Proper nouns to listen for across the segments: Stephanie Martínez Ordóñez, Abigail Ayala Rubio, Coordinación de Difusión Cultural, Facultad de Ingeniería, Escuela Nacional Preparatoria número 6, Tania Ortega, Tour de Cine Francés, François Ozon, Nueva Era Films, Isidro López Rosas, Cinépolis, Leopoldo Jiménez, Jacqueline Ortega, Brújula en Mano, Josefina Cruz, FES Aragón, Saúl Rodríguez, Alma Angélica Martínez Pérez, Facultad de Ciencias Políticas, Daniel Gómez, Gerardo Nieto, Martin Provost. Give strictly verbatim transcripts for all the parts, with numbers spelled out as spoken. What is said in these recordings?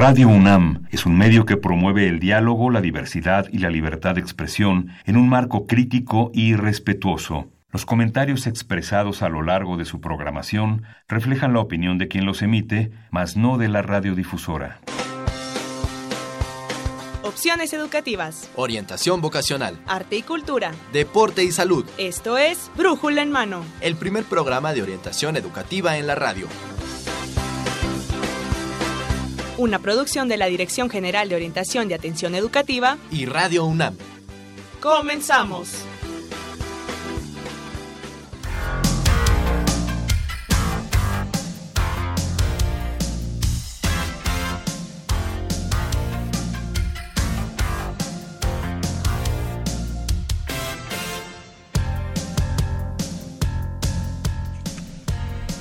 Radio UNAM es un medio que promueve el diálogo, la diversidad y la libertad de expresión en un marco crítico y respetuoso. Los comentarios expresados a lo largo de su programación reflejan la opinión de quien los emite, mas no de la radiodifusora. Opciones educativas, orientación vocacional, arte y cultura, deporte y salud. Esto es Brújula en Mano, el primer programa de orientación educativa en la radio. Una producción de la Dirección General de Orientación y Atención Educativa y Radio UNAM. ¡Comenzamos!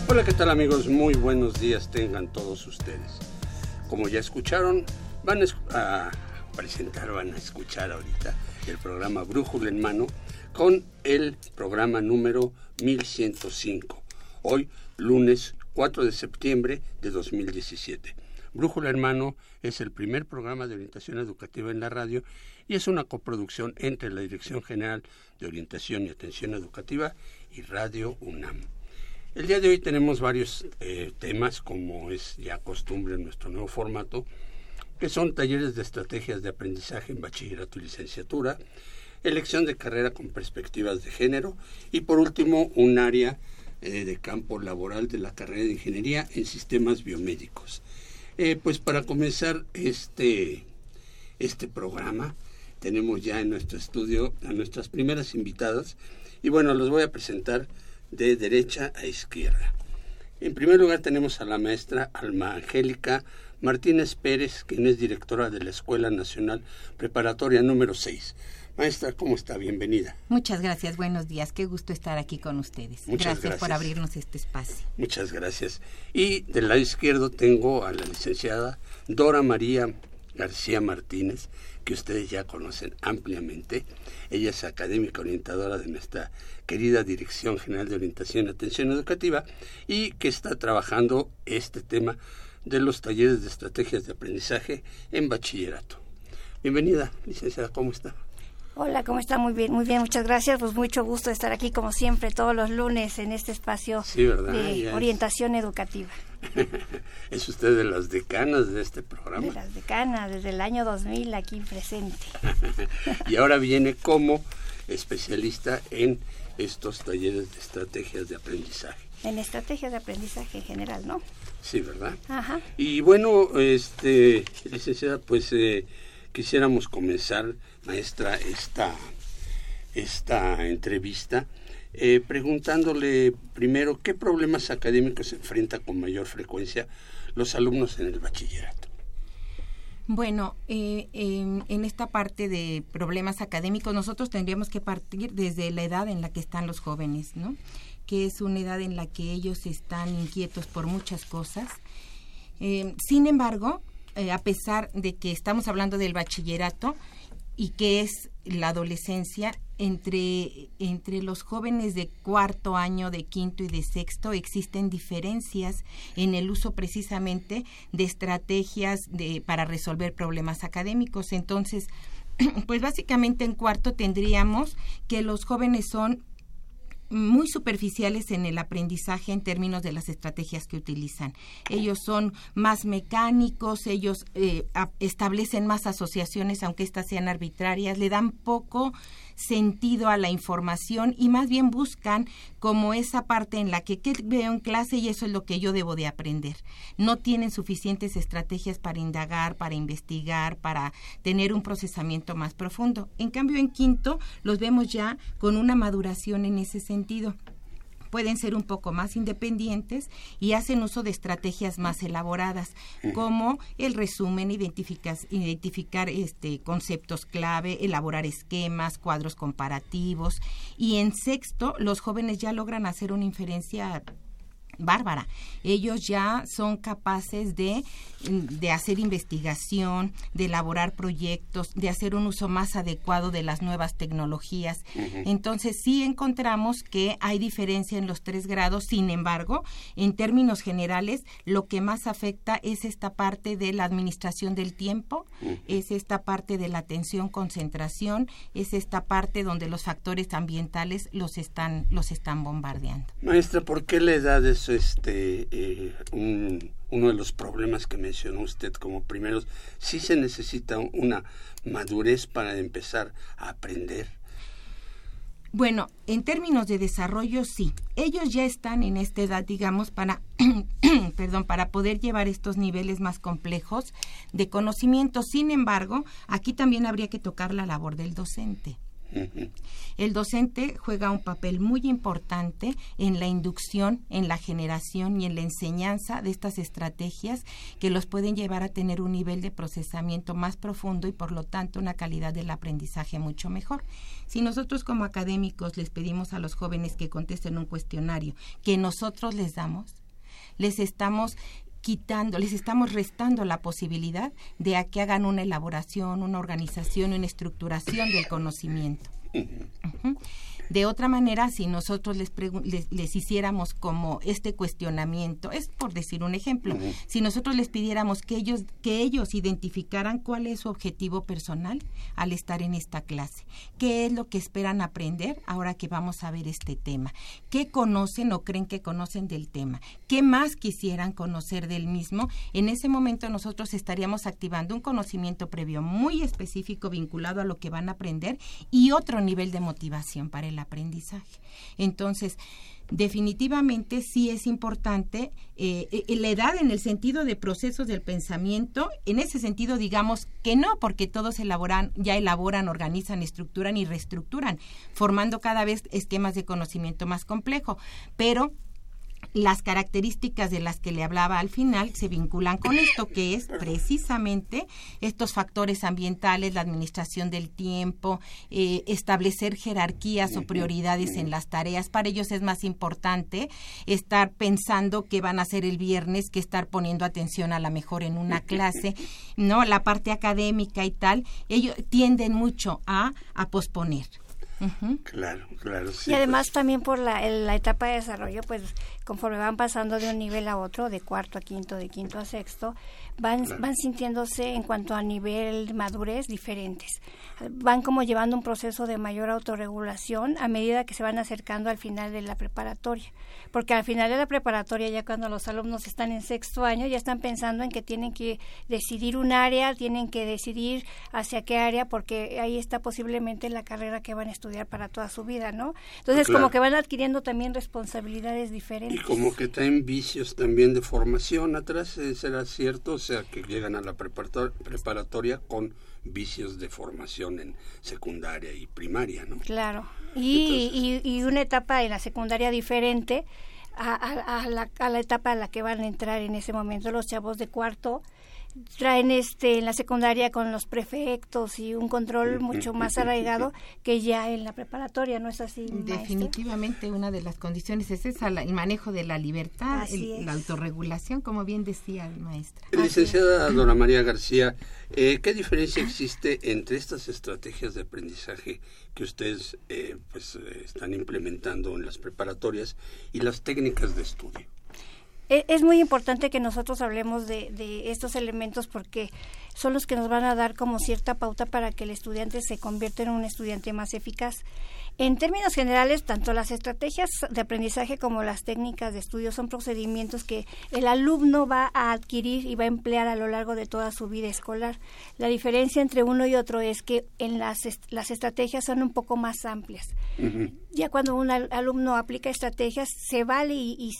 Hola, ¿qué tal, amigos? Muy buenos días tengan todos ustedes. Como ya escucharon, van a presentar, van a escuchar ahorita el programa Brújula en Mano con el programa número mil ciento cinco. Hoy, lunes cuatro de septiembre de dos mil diecisiete. Brújula en Mano es el primer programa de orientación educativa en la radio y es una coproducción entre la Dirección General de Orientación y Atención Educativa y Radio UNAM. El día de hoy tenemos varios eh, temas, como es ya costumbre en nuestro nuevo formato, que son talleres de estrategias de aprendizaje en bachillerato y licenciatura, elección de carrera con perspectivas de género y, por último, un área eh, de campo laboral de la carrera de ingeniería en sistemas biomédicos. Eh, pues para comenzar este, este programa, tenemos ya en nuestro estudio a nuestras primeras invitadas y, bueno, los voy a presentar de derecha a izquierda. En primer lugar tenemos a la maestra Alma Angélica Martínez Pérez, quien es directora de la Escuela Nacional Preparatoria número seis. Maestra, ¿cómo está? Bienvenida. Muchas gracias, buenos días, qué gusto estar aquí con ustedes. Muchas gracias, gracias por abrirnos este espacio. Muchas gracias. Y del lado izquierdo tengo a la licenciada Dora María García Martínez, que ustedes ya conocen ampliamente. Ella es académica orientadora de nuestra querida Dirección General de Orientación y Atención Educativa y que está trabajando este tema de los talleres de estrategias de aprendizaje en bachillerato. Bienvenida, licenciada, ¿cómo está? Hola, ¿cómo está? Muy bien, muy bien, muchas gracias. Pues mucho gusto estar aquí, como siempre, todos los lunes en este espacio sí, de orientación es. educativa. Es usted de las decanas de este programa. De las decanas, desde el año dos mil aquí presente. Y ahora viene como especialista en estos talleres de estrategias de aprendizaje. En estrategias de aprendizaje en general, ¿no? Sí, ¿verdad? Ajá. Y bueno, este, licenciada, pues... Eh, quisiéramos comenzar, maestra, esta, esta entrevista eh, preguntándole primero qué problemas académicos se enfrentan con mayor frecuencia los alumnos en el bachillerato. Bueno, eh, en, en esta parte de problemas académicos nosotros tendríamos que partir desde la edad en la que están los jóvenes, ¿no? Que es una edad en la que ellos están inquietos por muchas cosas. Eh, sin embargo... Eh, a pesar de que estamos hablando del bachillerato y que es la adolescencia, entre, entre los jóvenes de cuarto año, de quinto y de sexto existen diferencias en el uso precisamente de estrategias de, para resolver problemas académicos. Entonces, pues básicamente en cuarto tendríamos que los jóvenes son muy superficiales en el aprendizaje en términos de las estrategias que utilizan. Ellos son más mecánicos, ellos eh, a, establecen más asociaciones, aunque estas sean arbitrarias, le dan poco sentido a la información y más bien buscan como esa parte en la que ¿qué veo en clase? Y eso es lo que yo debo de aprender. No tienen suficientes estrategias para indagar, para investigar, para tener un procesamiento más profundo. En cambio, en quinto los vemos ya con una maduración en ese sentido. sentido. Pueden ser un poco más independientes y hacen uso de estrategias más elaboradas, como el resumen, identificar este, conceptos clave, elaborar esquemas, cuadros comparativos. Y en sexto, los jóvenes ya logran hacer una inferencia bárbara. Ellos ya son capaces de, de hacer investigación, de elaborar proyectos, de hacer un uso más adecuado de las nuevas tecnologías. Uh-huh. Entonces, sí encontramos que hay diferencia en los tres grados. Sin embargo, en términos generales, lo que más afecta es esta parte de la administración del tiempo, uh-huh. es esta parte de la atención, concentración, es esta parte donde los factores ambientales los están, los están bombardeando. Maestra, ¿por qué la edad es este, eh, un, uno de los problemas que mencionó usted como primeros? ¿Sí se necesita una madurez para empezar a aprender? Bueno, en términos de desarrollo, sí. Ellos ya están en esta edad, digamos, para, perdón, para poder llevar estos niveles más complejos de conocimiento. Sin embargo, aquí también habría que tocar la labor del docente. El docente juega un papel muy importante en la inducción, en la generación y en la enseñanza de estas estrategias que los pueden llevar a tener un nivel de procesamiento más profundo y por lo tanto una calidad del aprendizaje mucho mejor. Si nosotros como académicos les pedimos a los jóvenes que contesten un cuestionario que nosotros les damos, les estamos quitando, les estamos restando la posibilidad de a que hagan una elaboración, una organización, una estructuración del conocimiento. Uh-huh. De otra manera, si nosotros les, pregu- les, les hiciéramos como este cuestionamiento, es por decir un ejemplo, uh-huh. si nosotros les pidiéramos que ellos, que ellos identificaran cuál es su objetivo personal al estar en esta clase, qué es lo que esperan aprender ahora que vamos a ver este tema, qué conocen o creen que conocen del tema, qué más quisieran conocer del mismo, en ese momento nosotros estaríamos activando un conocimiento previo muy específico vinculado a lo que van a aprender y otro nivel de motivación para el aprendizaje. Entonces, definitivamente sí es importante eh, la edad en el sentido de procesos del pensamiento. En ese sentido, digamos que no, porque todos elaboran, ya elaboran, organizan, estructuran y reestructuran, formando cada vez esquemas de conocimiento más complejo, pero las características de las que le hablaba al final se vinculan con esto, que es precisamente estos factores ambientales, la administración del tiempo, eh, establecer jerarquías o prioridades en las tareas. Para ellos es más importante estar pensando qué van a hacer el viernes que estar poniendo atención a la mejor en una clase, ¿no? La parte académica y tal, ellos tienden mucho a, a posponer. Uh-huh. Claro, claro. Sí, y además pues, también por la, el, la etapa de desarrollo, pues conforme van pasando de un nivel a otro, de cuarto a quinto, de quinto a sexto, van, claro. van sintiéndose en cuanto a nivel de madurez diferentes. Van como llevando un proceso de mayor autorregulación a medida que se van acercando al final de la preparatoria. Porque al final de la preparatoria, ya cuando los alumnos están en sexto año, ya están pensando en que tienen que decidir un área, tienen que decidir hacia qué área, porque ahí está posiblemente la carrera que van a estudiar. estudiar para toda su vida, ¿no? Entonces, claro. como que van adquiriendo también responsabilidades diferentes. Y como que traen vicios también de formación atrás, ¿será cierto? O sea, que llegan a la preparator- preparatoria con vicios de formación en secundaria y primaria, ¿no? Claro. Y, Entonces, y, y una etapa en la secundaria diferente a, a, a, la, a la etapa a la que van a entrar en ese momento los chavos de cuarto. Traen este en la secundaria con los prefectos y un control mucho más arraigado que ya en la preparatoria, ¿no es así, maestra? Definitivamente una de las condiciones es esa, la, el manejo de la libertad, el, la autorregulación, como bien decía el maestra. Licenciada Dora María García, eh, ¿qué diferencia existe entre estas estrategias de aprendizaje que ustedes eh, pues están implementando en las preparatorias y las técnicas de estudio? Es muy importante que nosotros hablemos de, de estos elementos porque son los que nos van a dar como cierta pauta para que el estudiante se convierta en un estudiante más eficaz. En términos generales, tanto las estrategias de aprendizaje como las técnicas de estudio son procedimientos que el alumno va a adquirir y va a emplear a lo largo de toda su vida escolar. La diferencia entre uno y otro es que en las, est- las estrategias son un poco más amplias. Uh-huh. Ya cuando un al- alumno aplica estrategias, se vale y, y,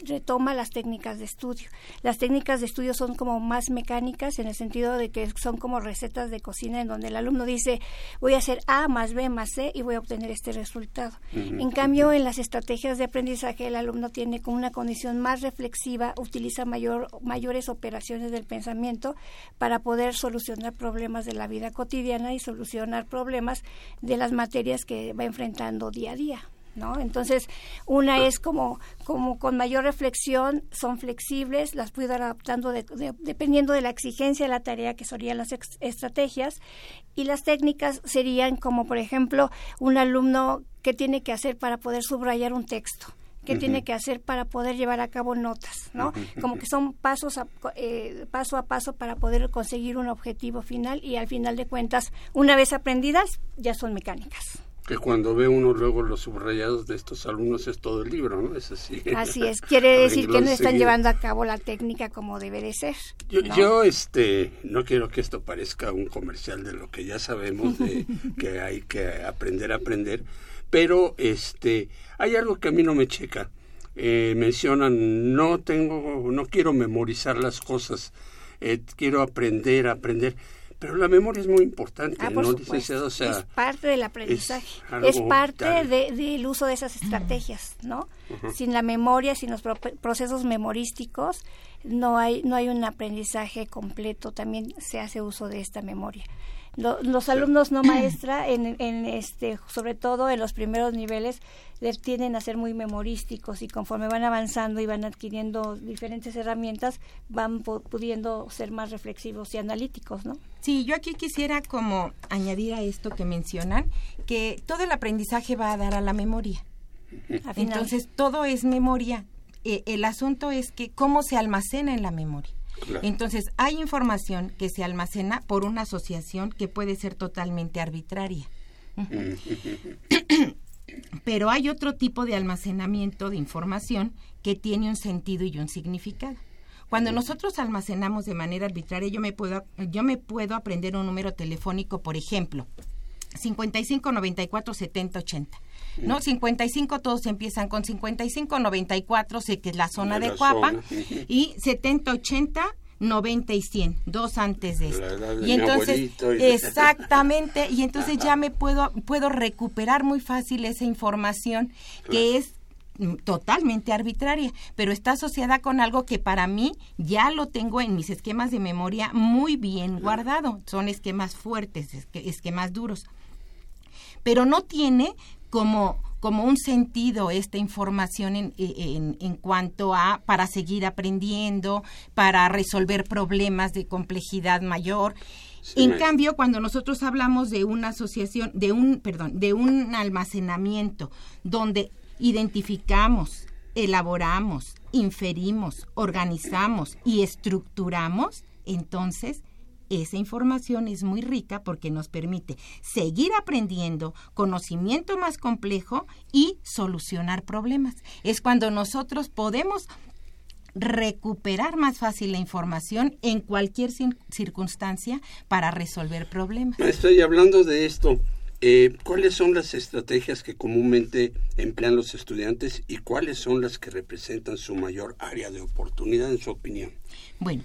y retoma las técnicas de estudio. Las técnicas de estudio son como más mecánicas en el sentido de que son como recetas de cocina en donde el alumno dice voy a hacer A más B más C y voy a obtener este resultado. Uh-huh. En cambio, en las estrategias de aprendizaje el alumno tiene como una condición más reflexiva, utiliza mayor, mayores operaciones del pensamiento para poder solucionar problemas de la vida cotidiana y solucionar problemas de las materias que va enfrentando día a día. ¿no? Entonces, una es como, como con mayor reflexión, son flexibles, las puedo ir adaptando de, de, dependiendo de la exigencia de la tarea, que serían las ex, estrategias, y las técnicas serían como, por ejemplo, un alumno, ¿qué tiene que hacer para poder subrayar un texto? ¿Qué uh-huh. tiene que hacer para poder llevar a cabo notas, ¿no? Uh-huh. Como que son pasos a, eh, paso a paso para poder conseguir un objetivo final, y al final de cuentas, una vez aprendidas, ya son mecánicas. Que cuando ve uno luego los subrayados de estos alumnos es todo el libro, ¿no? Es así. Así es, quiere decir que no están llevando a cabo la técnica como debe de ser. Yo, ¿no? yo este, no quiero que esto parezca un comercial de lo que ya sabemos, de que hay que aprender a aprender, pero este, hay algo que a mí no me checa. Eh, mencionan, no tengo, no quiero memorizar las cosas, eh, quiero aprender, aprender. Pero la memoria es muy importante, ah, por ¿no? supuesto. O sea, es parte del aprendizaje, es, es parte de, del uso de esas estrategias, ¿no? Uh-huh. Sin la memoria, sin los pro- procesos memorísticos, no hay no hay un aprendizaje completo. También se hace uso de esta memoria. Lo, los sí. alumnos no maestra, en, en este, sobre todo en los primeros niveles, les tienden a ser muy memorísticos, y conforme van avanzando y van adquiriendo diferentes herramientas, van po- pudiendo ser más reflexivos y analíticos, ¿no? Sí, yo aquí quisiera como añadir a esto que mencionan, que todo el aprendizaje va a dar a la memoria. Al final. Entonces, todo es memoria. Eh, el asunto es que cómo se almacena en la memoria. Claro. Entonces, hay información que se almacena por una asociación que puede ser totalmente arbitraria. Uh-huh. Pero hay otro tipo de almacenamiento de información que tiene un sentido y un significado. Cuando nosotros almacenamos de manera arbitraria, yo me puedo yo me puedo aprender un número telefónico, por ejemplo, cincuenta y cinco, noventa y cuatro, setenta, ochenta. ¿No? cincuenta y cinco, todos empiezan con cincuenta y cinco, noventa y cuatro, sé que es la zona de, de la Cuapan, zona. Y setenta, ochenta, noventa y cien, dos antes de esto. La edad de y entonces, y... exactamente, y entonces Ajá. ya me puedo, puedo recuperar muy fácil esa información claro. que es totalmente arbitraria, pero está asociada con algo que para mí ya lo tengo en mis esquemas de memoria muy bien claro. guardado. Son esquemas fuertes, esquemas duros. Pero no tiene... Como, como un sentido esta información en, en, en cuanto a para seguir aprendiendo, para resolver problemas de complejidad mayor. Sí, en me... cambio, cuando nosotros hablamos de una asociación, de un, perdón, de un almacenamiento donde identificamos, elaboramos, inferimos, organizamos y estructuramos, entonces... Esa información es muy rica porque nos permite seguir aprendiendo, conocimiento más complejo y solucionar problemas. Es cuando nosotros podemos recuperar más fácil la información en cualquier circunstancia para resolver problemas. Estoy hablando de esto. Eh, ¿Cuáles son las estrategias que comúnmente emplean los estudiantes y cuáles son las que representan su mayor área de oportunidad en su opinión? Bueno...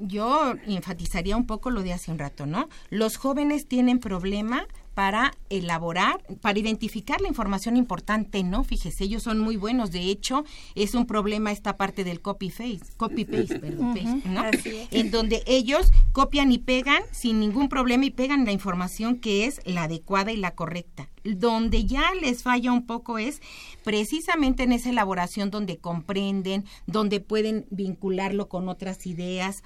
Yo enfatizaría un poco lo de hace un rato, ¿no? Los jóvenes tienen problema para elaborar, para identificar la información importante, ¿no? Fíjese, ellos son muy buenos. De hecho, es un problema esta parte del copy-paste, copy-paste, perdón, uh-huh, paste, ¿no? Así es. En donde ellos copian y pegan sin ningún problema y pegan la información que es la adecuada y la correcta. Donde ya les falla un poco es precisamente en esa elaboración donde comprenden, donde pueden vincularlo con otras ideas,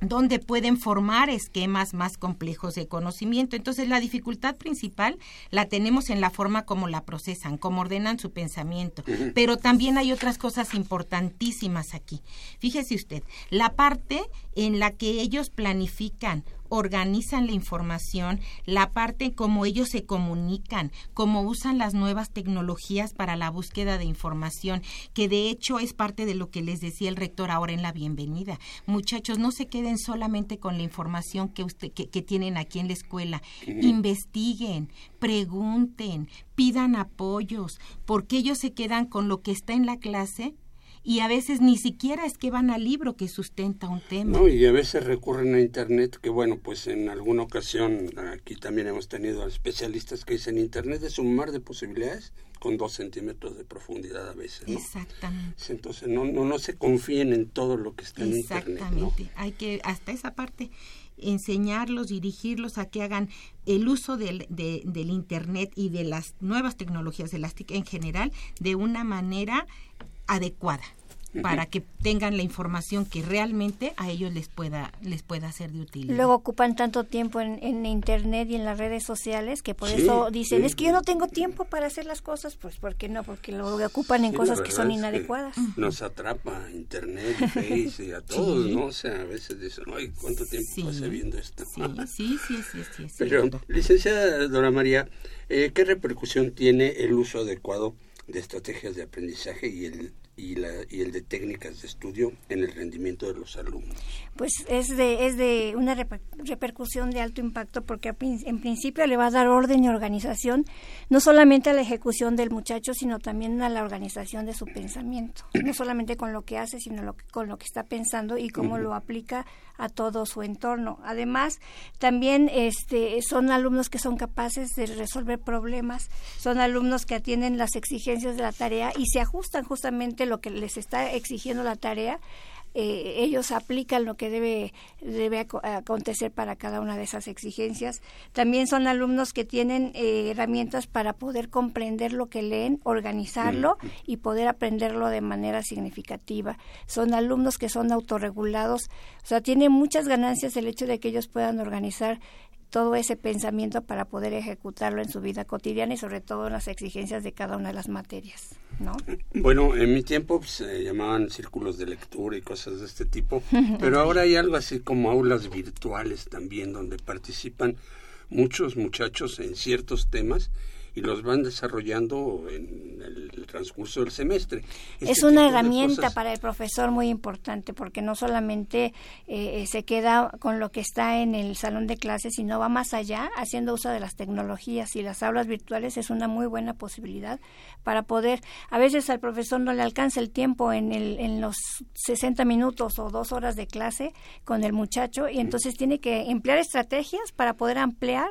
donde pueden formar esquemas más complejos de conocimiento. Entonces, la dificultad principal la tenemos en la forma como la procesan, como ordenan su pensamiento. Pero también hay otras cosas importantísimas aquí. Fíjese usted, la parte en la que ellos planifican, organizan la información, la parte en cómo ellos se comunican, cómo usan las nuevas tecnologías para la búsqueda de información, que de hecho es parte de lo que les decía el rector ahora en la bienvenida. Muchachos, no se queden solamente con la información que usted, que, que tienen aquí en la escuela. Investiguen, pregunten, pidan apoyos, porque ellos se quedan con lo que está en la clase y a veces ni siquiera es que van al libro que sustenta un tema. No, y a veces recurren a Internet, que bueno, pues en alguna ocasión, aquí también hemos tenido especialistas que dicen, Internet es un mar de posibilidades con dos centímetros de profundidad a veces, ¿no? Exactamente. Entonces no, no, no se confíen en todo lo que está en Internet, ¿no? Exactamente, hay que, hasta esa parte, enseñarlos, dirigirlos a que hagan el uso del, de, del Internet y de las nuevas tecnologías de las T I C en general de una manera adecuada, uh-huh, para que tengan la información que realmente a ellos les pueda les pueda ser de utilidad. Luego ocupan tanto tiempo en, en Internet y en las redes sociales que por sí, eso dicen, sí, es que yo no tengo tiempo para hacer las cosas, pues ¿por qué no? Porque lo ocupan en sí, cosas que son inadecuadas. Es que nos atrapa Internet, Facebook y a todos, sí, ¿no? O sea, a veces dicen, ay, ¿cuánto tiempo sí, pasé viendo esto? Sí, sí, sí, sí, sí, sí. Pero, licenciada Dora María, eh, ¿qué repercusión tiene el uso adecuado de estrategias de aprendizaje y el y la y el de técnicas de estudio en el rendimiento de los alumnos? Pues es de es de una reper, repercusión de alto impacto porque en principio le va a dar orden y organización no solamente a la ejecución del muchacho, sino también a la organización de su pensamiento, no solamente con lo que hace, sino lo que, con lo que está pensando y cómo uh-huh, lo aplica a todo su entorno. Además, también este son alumnos que son capaces de resolver problemas, son alumnos que atienden las exigencias de la tarea y se ajustan justamente lo que les está exigiendo la tarea, eh, ellos aplican lo que debe, debe ac- acontecer para cada una de esas exigencias. También son alumnos que tienen eh, herramientas para poder comprender lo que leen, organizarlo y poder aprenderlo de manera significativa. Son alumnos que son autorregulados, o sea, tienen muchas ganancias el hecho de que ellos puedan organizar todo ese pensamiento para poder ejecutarlo en su vida cotidiana y sobre todo en las exigencias de cada una de las materias, ¿no? Bueno, en mi tiempo se pues, eh, llamaban círculos de lectura y cosas de este tipo, pero ahora hay algo así como aulas virtuales también donde participan muchos muchachos en ciertos temas y los van desarrollando en el transcurso del semestre. Este es una herramienta para el profesor muy importante porque no solamente eh, se queda con lo que está en el salón de clases, sino va más allá haciendo uso de las tecnologías, y las aulas virtuales es una muy buena posibilidad para poder, a veces al profesor no le alcanza el tiempo en, el, en los sesenta minutos o dos horas de clase con el muchacho y entonces tiene que emplear estrategias para poder ampliar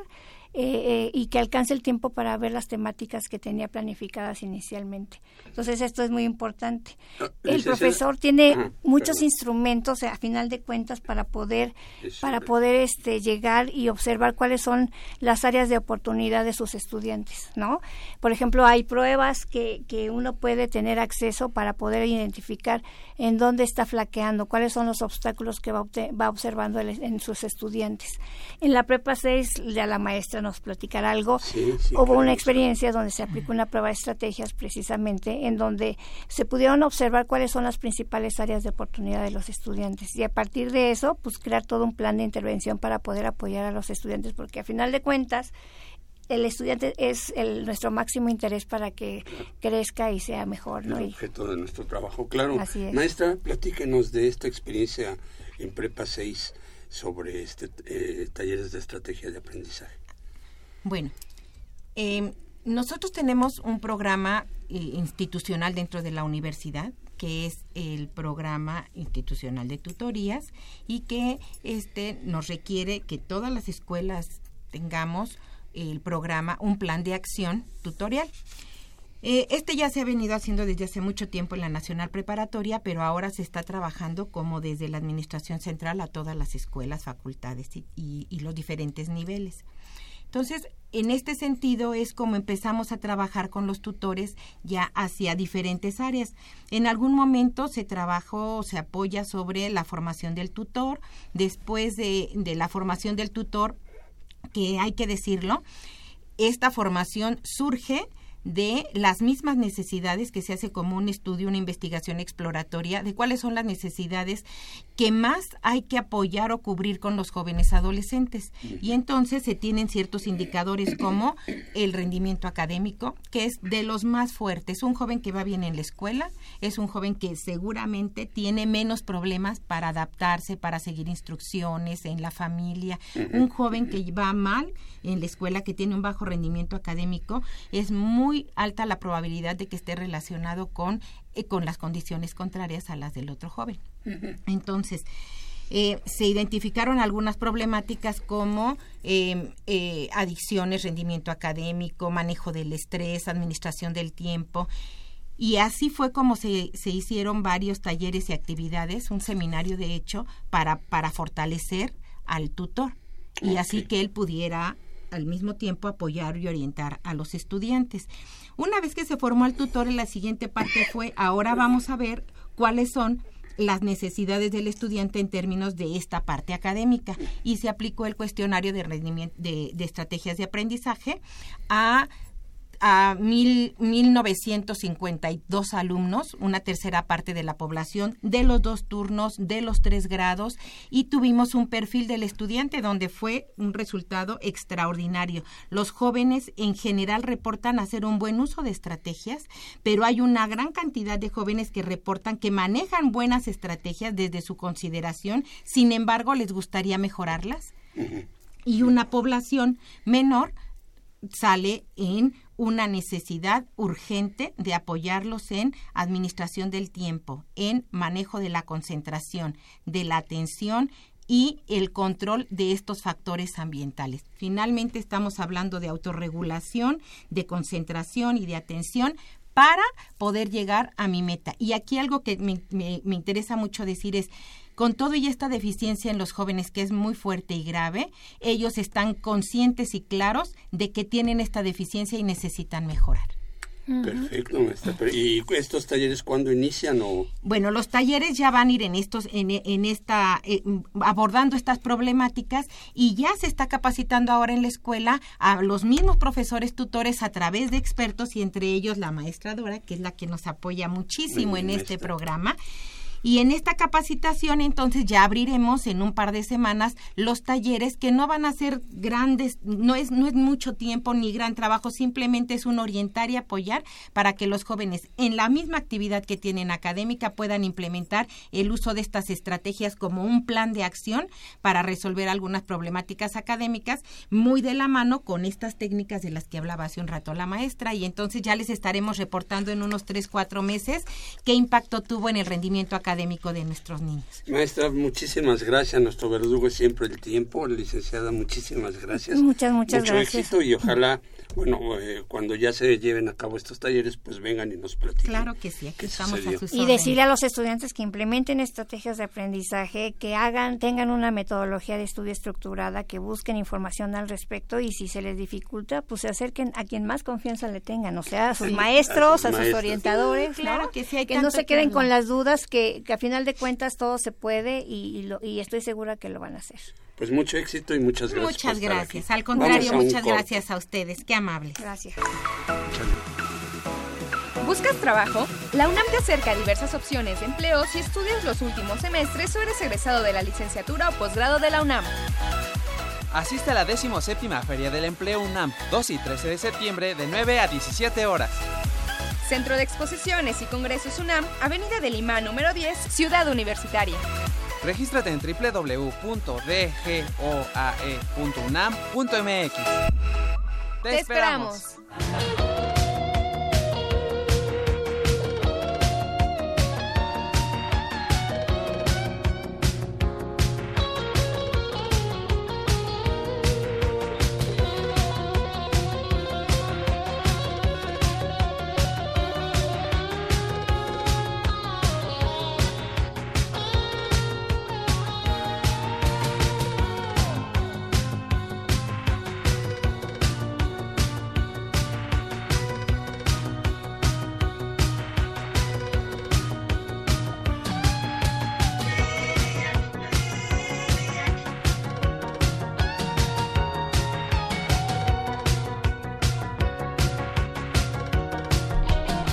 Eh, eh, y que alcance el tiempo para ver las temáticas que tenía planificadas inicialmente. Entonces esto es muy importante. El profesor tiene ah, muchos perdón. instrumentos a final de cuentas para poder para poder este llegar y observar cuáles son las áreas de oportunidad de sus estudiantes, ¿no? Por ejemplo, hay pruebas que, que uno puede tener acceso para poder identificar en dónde está flaqueando, cuáles son los obstáculos que va, obte- va observando el, en sus estudiantes. En la prepa seis de la maestra nos platicará algo. Sí, sí, hubo claro, una experiencia donde se aplicó una prueba de estrategias precisamente en donde se pudieron observar cuáles son las principales áreas de oportunidad de los estudiantes y a partir de eso pues crear todo un plan de intervención para poder apoyar a los estudiantes porque a final de cuentas el estudiante es el, nuestro máximo interés para que claro, crezca y sea mejor, ¿no? El objeto de nuestro trabajo, claro. Así es. Maestra, platíquenos de esta experiencia en Prepa seis sobre este eh, talleres de estrategia de aprendizaje. Bueno, eh, nosotros tenemos un programa eh, institucional dentro de la universidad, que es el programa institucional de tutorías y que este nos requiere que todas las escuelas tengamos el programa, un plan de acción tutorial. Eh, este ya se ha venido haciendo desde hace mucho tiempo en la Nacional Preparatoria, pero ahora se está trabajando como desde la Administración Central a todas las escuelas, facultades y, y, y los diferentes niveles. Entonces, en este sentido es como empezamos a trabajar con los tutores ya hacia diferentes áreas. En algún momento se trabajó o se apoya sobre la formación del tutor, después de, de la formación del tutor, que hay que decirlo, esta formación surge de las mismas necesidades que se hace como un estudio, una investigación exploratoria de cuáles son las necesidades que más hay que apoyar o cubrir con los jóvenes adolescentes. Y entonces se tienen ciertos indicadores como el rendimiento académico, que es de los más fuertes. Un joven que va bien en la escuela es un joven que seguramente tiene menos problemas para adaptarse, para seguir instrucciones en la familia. Un joven que va mal en la escuela, que tiene un bajo rendimiento académico, es muy muy alta la probabilidad de que esté relacionado con, eh, con las condiciones contrarias a las del otro joven. Entonces, eh, se identificaron algunas problemáticas como eh, eh, adicciones, rendimiento académico, manejo del estrés, administración del tiempo. Y así fue como se, se hicieron varios talleres y actividades, un seminario de hecho, para, para fortalecer al tutor. Y okay. así que él pudiera al mismo tiempo apoyar y orientar a los estudiantes. Una vez que se formó el tutor, la siguiente parte fue, ahora vamos a ver cuáles son las necesidades del estudiante en términos de esta parte académica. Y se aplicó el cuestionario de rendimiento de, de estrategias de aprendizaje a... a mil, mil novecientos cincuenta y dos alumnos, una tercera parte de la población, de los dos turnos, de los tres grados, y tuvimos un perfil del estudiante donde fue un resultado extraordinario. Los jóvenes en general reportan hacer un buen uso de estrategias, pero hay una gran cantidad de jóvenes que reportan que manejan buenas estrategias desde su consideración, sin embargo, les gustaría mejorarlas. Y una población menor sale en una necesidad urgente de apoyarlos en administración del tiempo, en manejo de la concentración, de la atención y el control de estos factores ambientales. Finalmente estamos hablando de autorregulación, de concentración y de atención para poder llegar a mi meta. Y aquí algo que me, me, me interesa mucho decir es, con todo y esta deficiencia en los jóvenes, que es muy fuerte y grave, ellos están conscientes y claros de que tienen esta deficiencia y necesitan mejorar. Perfecto, maestra. ¿Y estos talleres cuándo inician? O? Bueno, los talleres ya van a ir en estos, en, en esta, eh, abordando estas problemáticas, y ya se está capacitando ahora en la escuela a los mismos profesores tutores a través de expertos, y entre ellos la maestra Dora, que es la que nos apoya muchísimo bien, en maestra. Este programa. Y en esta capacitación, entonces, ya abriremos en un par de semanas los talleres, que no van a ser grandes, no es, no es mucho tiempo ni gran trabajo, simplemente es un orientar y apoyar para que los jóvenes, en la misma actividad que tienen académica, puedan implementar el uso de estas estrategias como un plan de acción para resolver algunas problemáticas académicas, muy de la mano con estas técnicas de las que hablaba hace un rato la maestra. Y entonces ya les estaremos reportando en unos tres, cuatro meses qué impacto tuvo en el rendimiento académico. académico de nuestros niños. Maestra, muchísimas gracias. Nuestro verdugo es siempre el tiempo. Licenciada, muchísimas gracias. Muchas, muchas Mucho gracias. Mucho éxito, y ojalá, bueno, eh, cuando ya se lleven a cabo estos talleres, pues vengan y nos platiquen. Claro que sí, aquí estamos sucedió. A sus órdenes. Y decirle a los estudiantes que implementen estrategias de aprendizaje, que hagan, tengan una metodología de estudio estructurada, que busquen información al respecto, y si se les dificulta, pues se acerquen a quien más confianza le tengan, o sea, a sus sí, maestros, a sus, a sus maestros, orientadores, sí, claro, ¿no? que sí hay que no se queden con las dudas, que que a final de cuentas todo se puede, y, y, lo, y estoy segura que lo van a hacer. Pues mucho éxito y muchas gracias. Muchas gracias. Al contrario, muchas gracias a ustedes. Qué amables. Gracias. ¿Buscas trabajo? La UNAM te acerca diversas opciones de empleo si estudias los últimos semestres o eres egresado de la licenciatura o posgrado de la UNAM. Asiste a la decimoséptima Feria del Empleo UNAM, dos y trece de septiembre, de nueve a diecisiete horas. Centro de Exposiciones y Congresos UNAM, Avenida de Lima, número diez, Ciudad Universitaria. Regístrate en doble u doble u doble u punto d g o a e punto u n a m punto m x. ¡Te, ¡Te esperamos!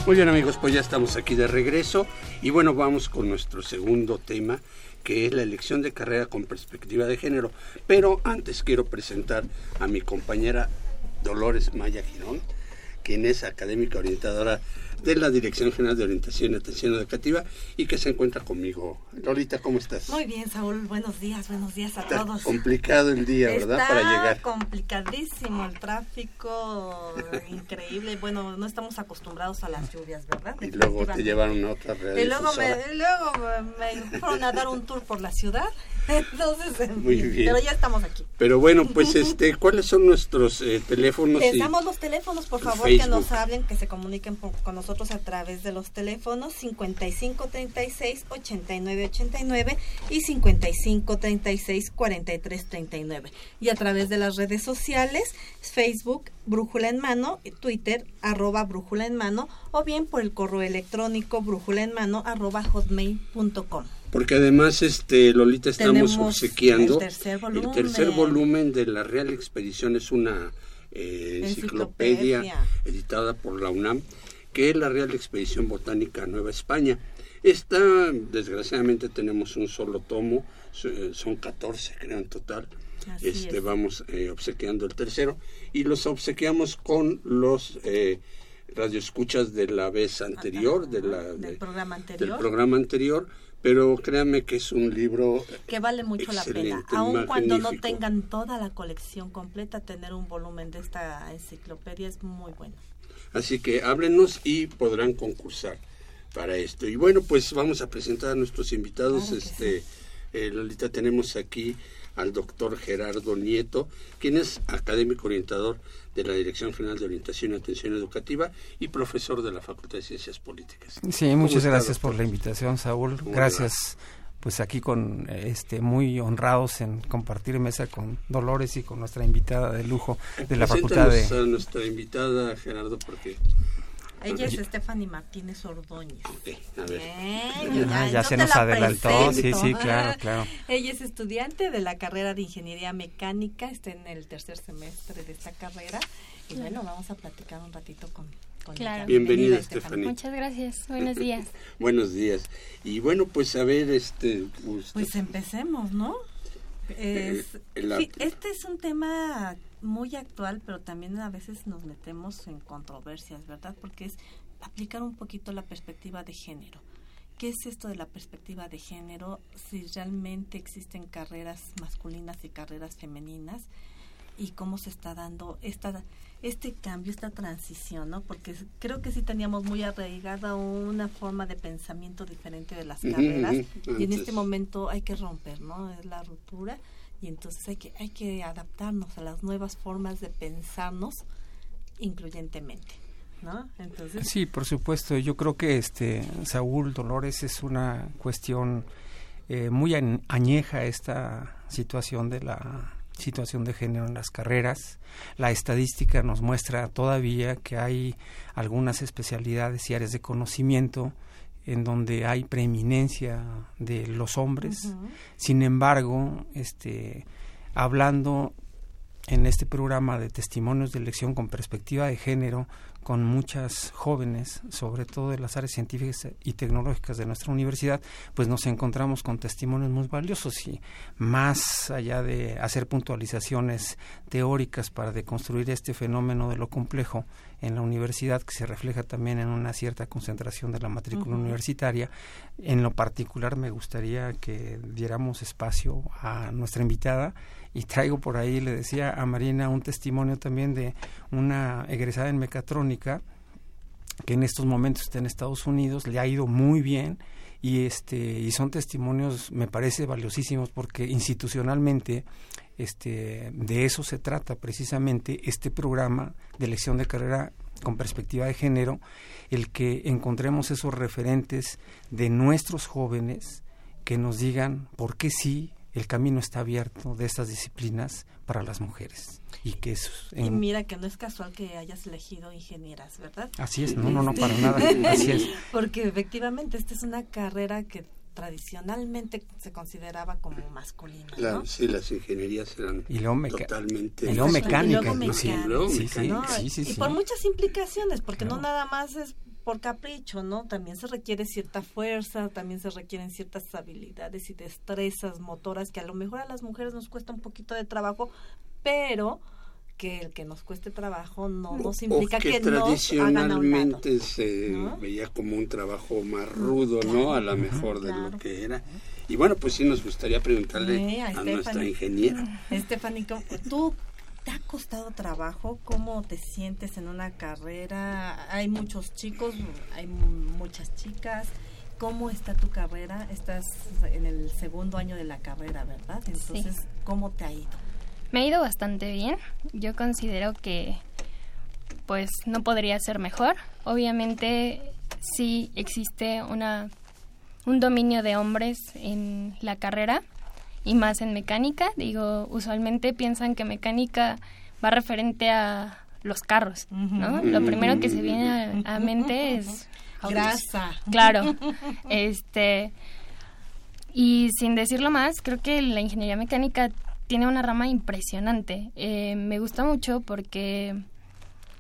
Muy bien, amigos, pues ya estamos aquí de regreso, y bueno, vamos con nuestro segundo tema, que es la elección de carrera con perspectiva de género. Pero antes quiero presentar a mi compañera Dolores Maya Girón, quien es académica orientadora de la Dirección General de Orientación y Atención Educativa y que se encuentra conmigo. Lolita, ¿cómo estás? Muy bien, Saúl, buenos días, buenos días a Está todos. Está complicado el día, ¿verdad? Está para llegar. Complicadísimo, el tráfico increíble. Bueno, no estamos acostumbrados a las lluvias, ¿verdad? Y luego te llevaron a otra realidad. Y luego me, luego me fueron a dar un tour por la ciudad. Entonces, muy bien. Pero ya estamos aquí. Pero bueno, pues este, ¿cuáles son nuestros eh, teléfonos? Les damos los teléfonos, por favor, Facebook. Que nos hablen, que se comuniquen por, con nosotros a través de los teléfonos cincuenta y cinco treinta y seis ochenta y nueve ochenta y nueve y cincuenta y cinco treinta y seis cuarenta y tres treinta y nueve. Y a través de las redes sociales, Facebook, Brújula en Mano, Twitter, arroba Brújula en Mano, o bien por el correo electrónico brújula en mano arroba hotmail punto com. Porque además, este Lolita, estamos Tenemos obsequiando el tercer, volumen. el tercer volumen de La Real Expedición. Es una eh, enciclopedia. enciclopedia editada por la UNAM, que es La Real Expedición Botánica Nueva España. Esta, desgraciadamente, tenemos un solo tomo, son catorce, creo, en total. Así este es. Vamos eh, obsequiando el tercero y los obsequiamos con los... Eh, radioescuchas de la vez anterior, de la, de, del, programa anterior. del programa anterior, pero créanme que es un libro que vale mucho la pena, aun magnífico. Cuando no tengan toda la colección completa, tener un volumen de esta enciclopedia es muy bueno. Así que háblenos y podrán concursar para esto. Y bueno, pues vamos a presentar a nuestros invitados. Claro este, sí. eh, Lolita, tenemos aquí al doctor Gerardo Nieto, quien es académico orientador de la Dirección General de Orientación y Atención Educativa y profesor de la Facultad de Ciencias Políticas. Sí, muchas gracias por la invitación, Saúl. Gracias. Pues aquí con este muy honrados en compartir mesa con Dolores y con nuestra invitada de lujo de la Facultad de... a nuestra invitada, Gerardo, porque... Ella es Stephanie Martínez Ordóñez. Okay, a ver. Eh, ya, ah, ya no se nos adelantó, presento. sí, sí, claro, claro. Ella es estudiante de la carrera de Ingeniería Mecánica, está en el tercer semestre de esta carrera y bueno, vamos a platicar un ratito con, con claro. ella. Bienvenida, Bienvenida Stephanie. Muchas gracias, buenos días. Buenos días. Y bueno, pues a ver, este... Usted. Pues empecemos, ¿no? Es, el, el sí, este es un tema muy actual, pero también a veces nos metemos en controversias, ¿verdad? Porque es aplicar un poquito la perspectiva de género. ¿Qué es esto de la perspectiva de género? Si realmente existen carreras masculinas y carreras femeninas, y cómo se está dando esta este cambio, esta transición, ¿no? Porque creo que sí teníamos muy arraigada una forma de pensamiento diferente de las carreras, mm-hmm. y en este momento hay que romper, ¿no? Es la ruptura, y entonces hay que hay que adaptarnos a las nuevas formas de pensarnos incluyentemente, ¿no? Entonces sí, por supuesto, yo creo que este Saúl, Dolores, es una cuestión eh, muy añeja esta situación de la situación de género en las carreras. La estadística nos muestra todavía que hay algunas especialidades y áreas de conocimiento en donde hay preeminencia de los hombres. Uh-huh. Sin embargo, este, hablando en este programa de testimonios de elección con perspectiva de género con muchas jóvenes, sobre todo de las áreas científicas y tecnológicas de nuestra universidad, pues nos encontramos con testimonios muy valiosos y más allá de hacer puntualizaciones teóricas para deconstruir este fenómeno de lo complejo en la universidad, que se refleja también en una cierta concentración de la matrícula uh-huh. universitaria. En lo particular me gustaría que diéramos espacio a nuestra invitada, y traigo por ahí, le decía a Marina, un testimonio también de una egresada en mecatrónica que en estos momentos está en Estados Unidos, le ha ido muy bien, y este y son testimonios, me parece, valiosísimos, porque institucionalmente este de eso se trata precisamente este programa de elección de carrera con perspectiva de género, el que encontremos esos referentes de nuestros jóvenes que nos digan por qué sí el camino está abierto de estas disciplinas para las mujeres. Y que eso, en... y mira que no es casual que hayas elegido ingenieras, ¿verdad? Así es, no, no, no, para nada, así es. Porque efectivamente esta es una carrera que tradicionalmente se consideraba como masculina, claro, ¿no? Sí, las ingenierías eran y luego meca- totalmente... Y luego mecánica, inclusive. Sí, sí, ¿no? sí, sí, y sí. por muchas implicaciones, porque claro. no nada más es... por capricho, ¿no? También se requiere cierta fuerza, también se requieren ciertas habilidades y destrezas motoras que a lo mejor a las mujeres nos cuesta un poquito de trabajo, pero que el que nos cueste trabajo no nos implica o que, que tradicionalmente nos se ¿no? veía como un trabajo más rudo, ¿no? A lo mejor claro. de lo que era. Y bueno, pues sí nos gustaría preguntarle sí, a, a nuestra ingeniera. Stephanie, ¿tú te ha costado trabajo? ¿Cómo te sientes en una carrera? Hay muchos chicos, hay muchas chicas. ¿Cómo está tu carrera? Estás en el segundo año de la carrera, ¿verdad? Entonces, sí. ¿Cómo te ha ido? Me ha ido bastante bien. Yo considero que, pues, no podría ser mejor. Obviamente, sí existe una... un dominio de hombres en la carrera y más en mecánica. Digo, usualmente piensan que mecánica va referente a los carros, ¿no? Lo primero que se viene a, a mente es grasa. Claro. Este y sin decirlo más, creo que la ingeniería mecánica tiene una rama impresionante. Eh, me gusta mucho porque,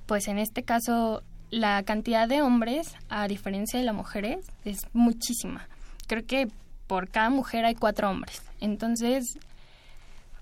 pues en este caso, la cantidad de hombres, a diferencia de las mujeres, es muchísima. Creo que por cada mujer hay cuatro hombres. Entonces,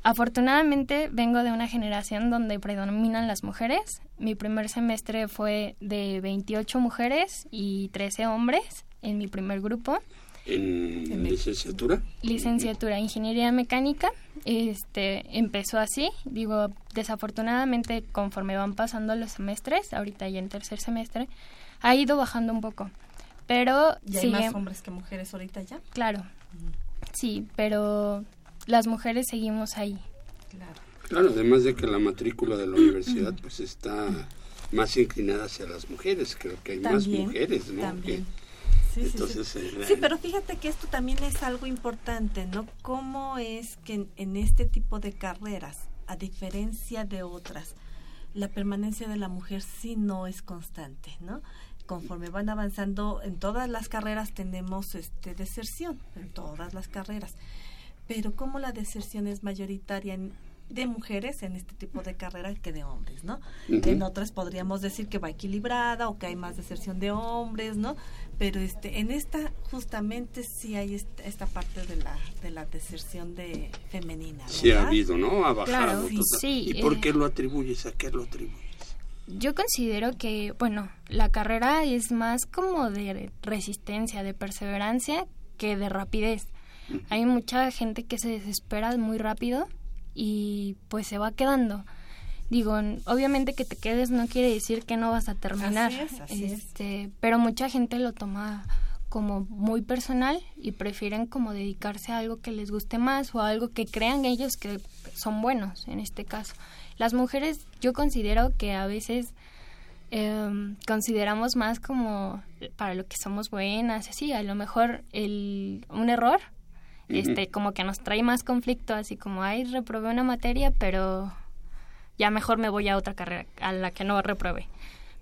afortunadamente, vengo de una generación donde predominan las mujeres. Mi primer semestre fue de veintiocho mujeres y trece hombres en mi primer grupo. ¿En, en licenciatura? Licenciatura, ingeniería mecánica. Este, empezó así. Digo, desafortunadamente, conforme van pasando los semestres, ahorita ya en tercer semestre, ha ido bajando un poco. Pero ¿y hay sigue, más hombres que mujeres ahorita ya? Claro. Uh-huh. Sí, pero las mujeres seguimos ahí. Claro. Claro, además de que la matrícula de la universidad uh-huh. pues está más inclinada hacia las mujeres. Creo que hay también, más mujeres, ¿no? También. Que, Sí, Entonces, sí, sí. Eh, sí, pero fíjate que esto también es algo importante, ¿no? ¿Cómo es que en, en este tipo de carreras, a diferencia de otras, la permanencia de la mujer sí no es constante, ¿no? Conforme van avanzando, en todas las carreras tenemos este deserción, en todas las carreras. Pero ¿cómo la deserción es mayoritaria en de mujeres en este tipo de carrera que de hombres, ¿no? Uh-huh. En otras podríamos decir que va equilibrada o que hay más deserción de hombres, ¿no? Pero este, en esta justamente sí hay esta, esta parte de la de la deserción de femenina, ¿verdad? Sí ha habido, ¿no? Ha bajado. Claro, sí, sí, ¿y eh, por qué lo atribuyes? ¿A qué lo atribuyes? Yo considero que, bueno, la carrera es más como de resistencia, de perseverancia que de rapidez. Uh-huh. Hay mucha gente que se desespera muy rápido y pues se va quedando. Digo, obviamente que te quedes no quiere decir que no vas a terminar. Así es, así este, es. Pero mucha gente lo toma como muy personal y prefieren como dedicarse a algo que les guste más o a algo que crean ellos que son buenos, en este caso. Las mujeres yo considero que a veces eh, consideramos más como para lo que somos buenas, así, a lo mejor el un error Este, como que nos trae más conflicto, así como, ay, reprobé una materia, pero ya mejor me voy a otra carrera, a la que no reprobé.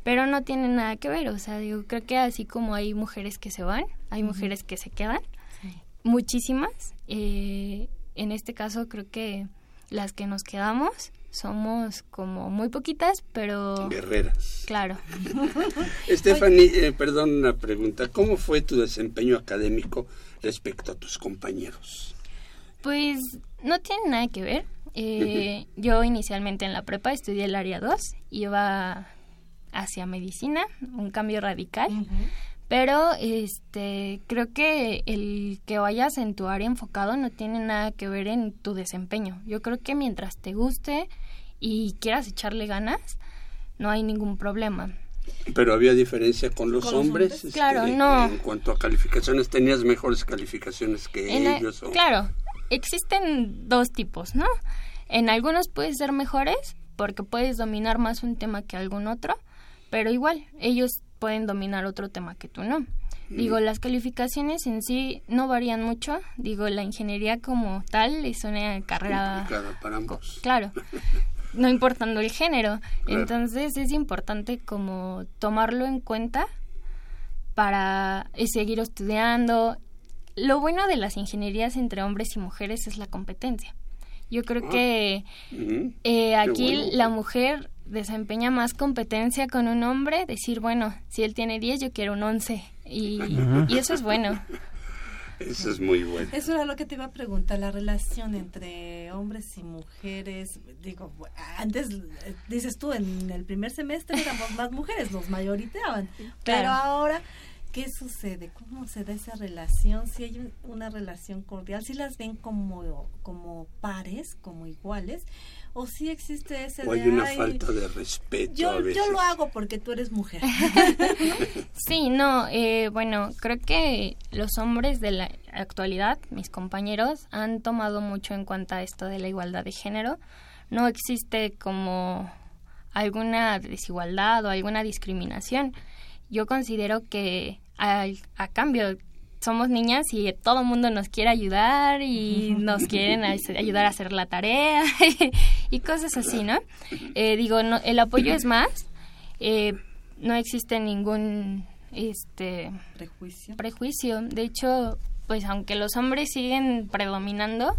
Pero no tiene nada que ver, o sea, digo, creo que así como hay mujeres que se van, hay uh-huh. mujeres que se quedan, sí. muchísimas. Eh, en este caso creo que las que nos quedamos somos como muy poquitas, pero... guerreras. Claro. Stephanie, eh, perdón una pregunta, ¿cómo fue tu desempeño académico respecto a tus compañeros? Pues no tiene nada que ver. Eh, uh-huh. Yo inicialmente en la prepa estudié el área dos, iba hacia medicina, un cambio radical, uh-huh. pero este creo que el que vayas en tu área enfocado no tiene nada que ver en tu desempeño. Yo creo que mientras te guste y quieras echarle ganas, no hay ningún problema. Pero había diferencia con los, ¿Con los hombres, hombres? Claro, este, no. En cuanto a calificaciones, ¿tenías mejores calificaciones que en ellos? A, o... Claro, existen dos tipos, ¿no? En algunos puedes ser mejores porque puedes dominar más un tema que algún otro, pero igual, ellos pueden dominar otro tema que tú no. Digo, mm. las calificaciones en sí no varían mucho. Digo, la ingeniería como tal es una carrera... Complicada para ambos. Claro. No importando el género, claro. Entonces es importante como tomarlo en cuenta para seguir estudiando. Lo bueno de las ingenierías entre hombres y mujeres es la competencia. Yo creo ah. que uh-huh. eh, aquí bueno. la mujer desempeña más competencia con un hombre, decir, bueno, si él tiene diez, yo quiero un once, y, y eso es bueno. Eso es muy bueno. Eso era lo que te iba a preguntar, la relación entre hombres y mujeres. Digo, antes, dices tú, en el primer semestre éramos más mujeres, nos mayoriteaban. Claro. Pero ahora, ¿qué sucede? ¿Cómo se da esa relación? Si hay una relación cordial, si las ven como, como pares, como iguales, o si existe ese... O hay de, una ay, falta de respeto yo, a veces. Yo lo hago porque tú eres mujer. Sí, no, eh, bueno, creo que los hombres de la actualidad, mis compañeros, han tomado mucho en cuenta esto de la igualdad de género. No existe como alguna desigualdad o alguna discriminación. Yo considero que a, a cambio somos niñas y todo el mundo nos quiere ayudar y nos quieren a, ayudar a hacer la tarea y cosas así, ¿no? Eh, digo, no, el apoyo es más, eh, no existe ningún este prejuicio. prejuicio. De hecho, pues aunque los hombres siguen predominando,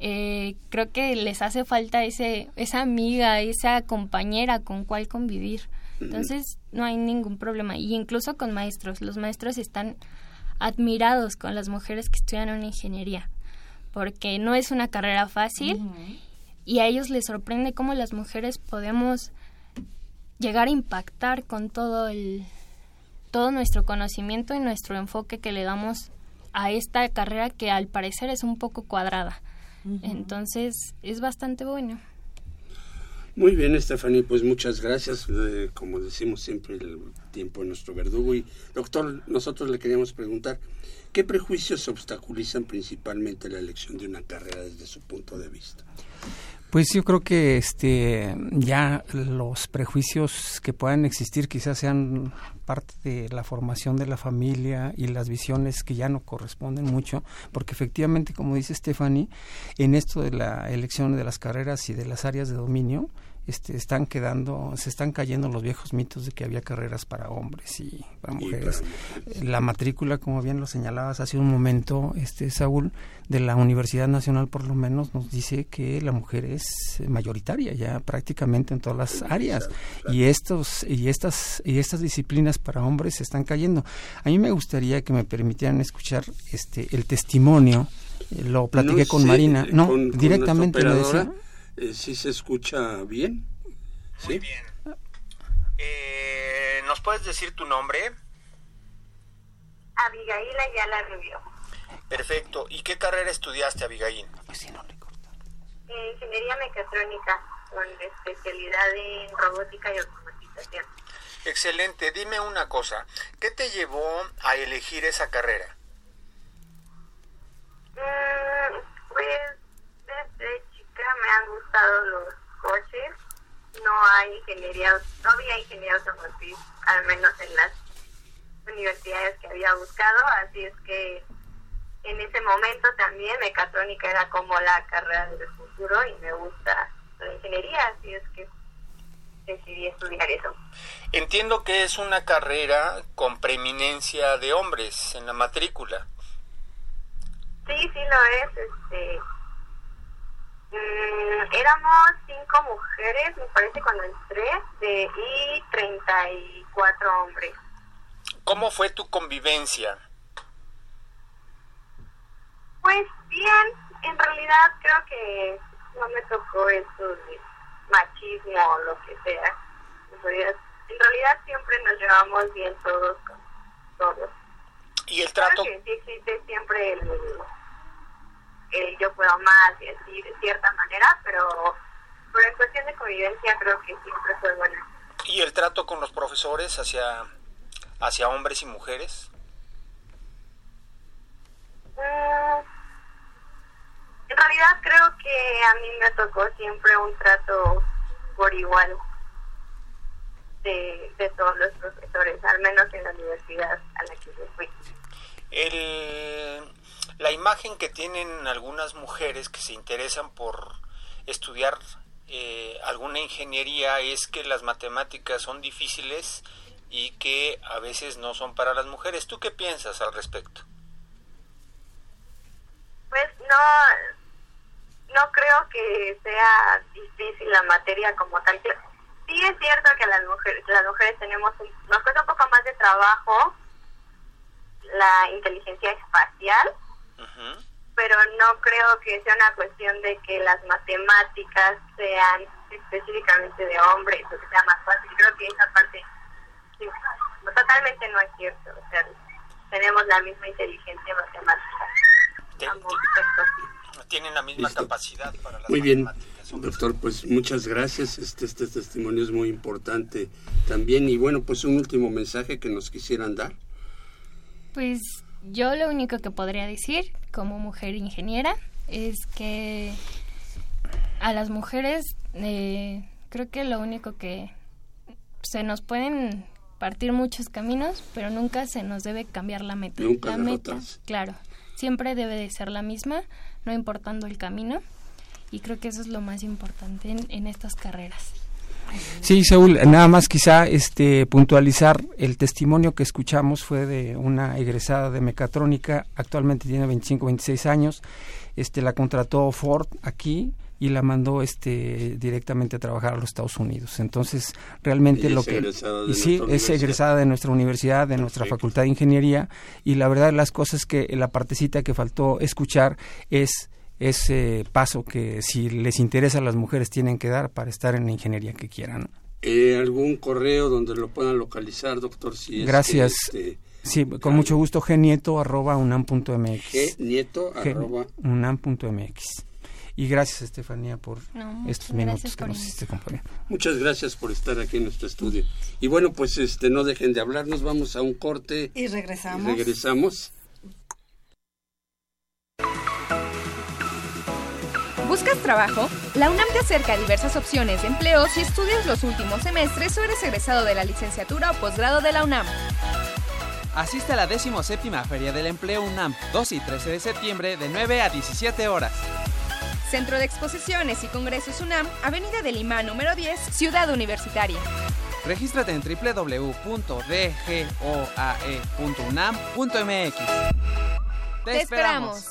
eh, creo que les hace falta ese esa amiga, esa compañera con cual convivir. Entonces no hay ningún problema, y incluso con maestros, los maestros están admirados con las mujeres que estudian una ingeniería, porque no es una carrera fácil, uh-huh. y a ellos les sorprende cómo las mujeres podemos llegar a impactar con todo el todo nuestro conocimiento y nuestro enfoque que le damos a esta carrera que al parecer es un poco cuadrada, uh-huh. entonces es bastante bueno. Muy bien, Stephanie, pues muchas gracias. Eh, como decimos siempre, el tiempo es nuestro verdugo. Y, doctor, nosotros le queríamos preguntar, ¿qué prejuicios obstaculizan principalmente la elección de una carrera desde su punto de vista? Pues yo creo que este ya los prejuicios que puedan existir quizás sean parte de la formación de la familia y las visiones que ya no corresponden mucho, porque efectivamente, como dice Stephanie, en esto de la elección de las carreras y de las áreas de dominio, este, están quedando, se están cayendo los viejos mitos de que había carreras para hombres y para mujeres. La matrícula, como bien lo señalabas hace un momento, este Saúl, de la Universidad Nacional por lo menos nos dice que la mujer es mayoritaria ya prácticamente en todas las áreas, y estos y estas y estas disciplinas para hombres se están cayendo. A mí me gustaría que me permitieran escuchar este el testimonio, lo platiqué no, con sí, Marina, no con, directamente con lo decía. Eh, ¿Sí se escucha bien? ¿Sí? Muy bien. Eh, ¿Nos puedes decir tu nombre? Abigail Ayala Rubio. Perfecto. ¿Y qué carrera estudiaste, Abigail? Eh, ingeniería mecatrónica, con especialidad en robótica y automatización. Excelente. Dime una cosa, ¿qué te llevó a elegir esa carrera? Mm, pues, desde me han gustado los coches. No hay ingeniería, no había ingeniería automotriz, al menos en las universidades que había buscado, así es que en ese momento también mecatrónica era como la carrera del futuro y me gusta la ingeniería, así es que decidí estudiar eso. Entiendo que es una carrera con preeminencia de hombres en la matrícula. Sí, sí lo es, este... Mm, éramos cinco mujeres, me parece, cuando entré, de, y treinta y cuatro hombres. ¿Cómo fue tu convivencia? Pues bien, en realidad creo que no me tocó eso de machismo o lo que sea. En realidad, en realidad siempre nos llevamos bien todos con todos. ¿Y el trato? Creo que sí existe siempre el... Eh, yo puedo más y así de cierta manera, pero, pero en cuestión de convivencia creo que siempre fue buena. ¿Y el trato con los profesores hacia hacia hombres y mujeres? Uh, en realidad creo que a mí me tocó siempre un trato por igual de, de todos los profesores, al menos en la universidad a la que yo fui. El... La imagen que tienen algunas mujeres que se interesan por estudiar eh, alguna ingeniería es que las matemáticas son difíciles y que a veces no son para las mujeres. ¿Tú qué piensas al respecto? Pues no, no creo que sea difícil la materia como tal. Sí es cierto que las mujeres, las mujeres tenemos, nos cuesta un poco más de trabajo la inteligencia espacial. Uh-huh. Pero no creo que sea una cuestión de que las matemáticas sean específicamente de hombres o que sea más fácil. Creo que esa parte sí, totalmente no es cierto. O sea, tenemos la misma inteligencia matemática. Ambos sexos. Tienen la misma Listo. capacidad para las muy matemáticas. Muy bien, doctor, pues muchas gracias. Este, este testimonio es muy importante también. Y bueno, pues un último mensaje que nos quisieran dar. Pues yo lo único que podría decir como mujer ingeniera es que a las mujeres eh, creo que lo único que se nos pueden partir muchos caminos, pero nunca se nos debe cambiar la meta. Nunca la meta, claro, siempre debe de ser la misma, no importando el camino, y creo que eso es lo más importante en, en estas carreras. Sí, Saúl, nada más quizá este puntualizar, el testimonio que escuchamos fue de una egresada de mecatrónica, actualmente tiene veinticinco, veintiséis años, este la contrató Ford aquí y la mandó este directamente a trabajar a los Estados Unidos. Entonces, realmente lo que y sí es egresada de nuestra universidad, de nuestra Facultad de Ingeniería, y la verdad las cosas que la partecita que faltó escuchar es ese paso que si les interesa las mujeres tienen que dar para estar en la ingeniería que quieran. Eh, ¿Algún correo donde lo puedan localizar, doctor? Si Gracias. Es que, este, sí, con claro. mucho gusto, g nieto arroba unam punto m x. g nieto arroba unam punto m x. Y gracias, Estefanía, por no, estos minutos que nos hiciste compañía. Muchas gracias por estar aquí en nuestro estudio. Y bueno, pues este no dejen de hablarnos, vamos a un corte. Y regresamos. Y regresamos. ¿Buscas trabajo? La UNAM te acerca a diversas opciones de empleo si estudias los últimos semestres o eres egresado de la licenciatura o posgrado de la UNAM. Asiste a la decimoséptima Feria del Empleo UNAM, dos y trece de septiembre, de nueve a diecisiete horas. Centro de Exposiciones y Congresos UNAM, Avenida de Lima, número diez, Ciudad Universitaria. Regístrate en doble u doble u doble u punto d g o a e punto unam punto m x. ¡Te, ¡Te esperamos!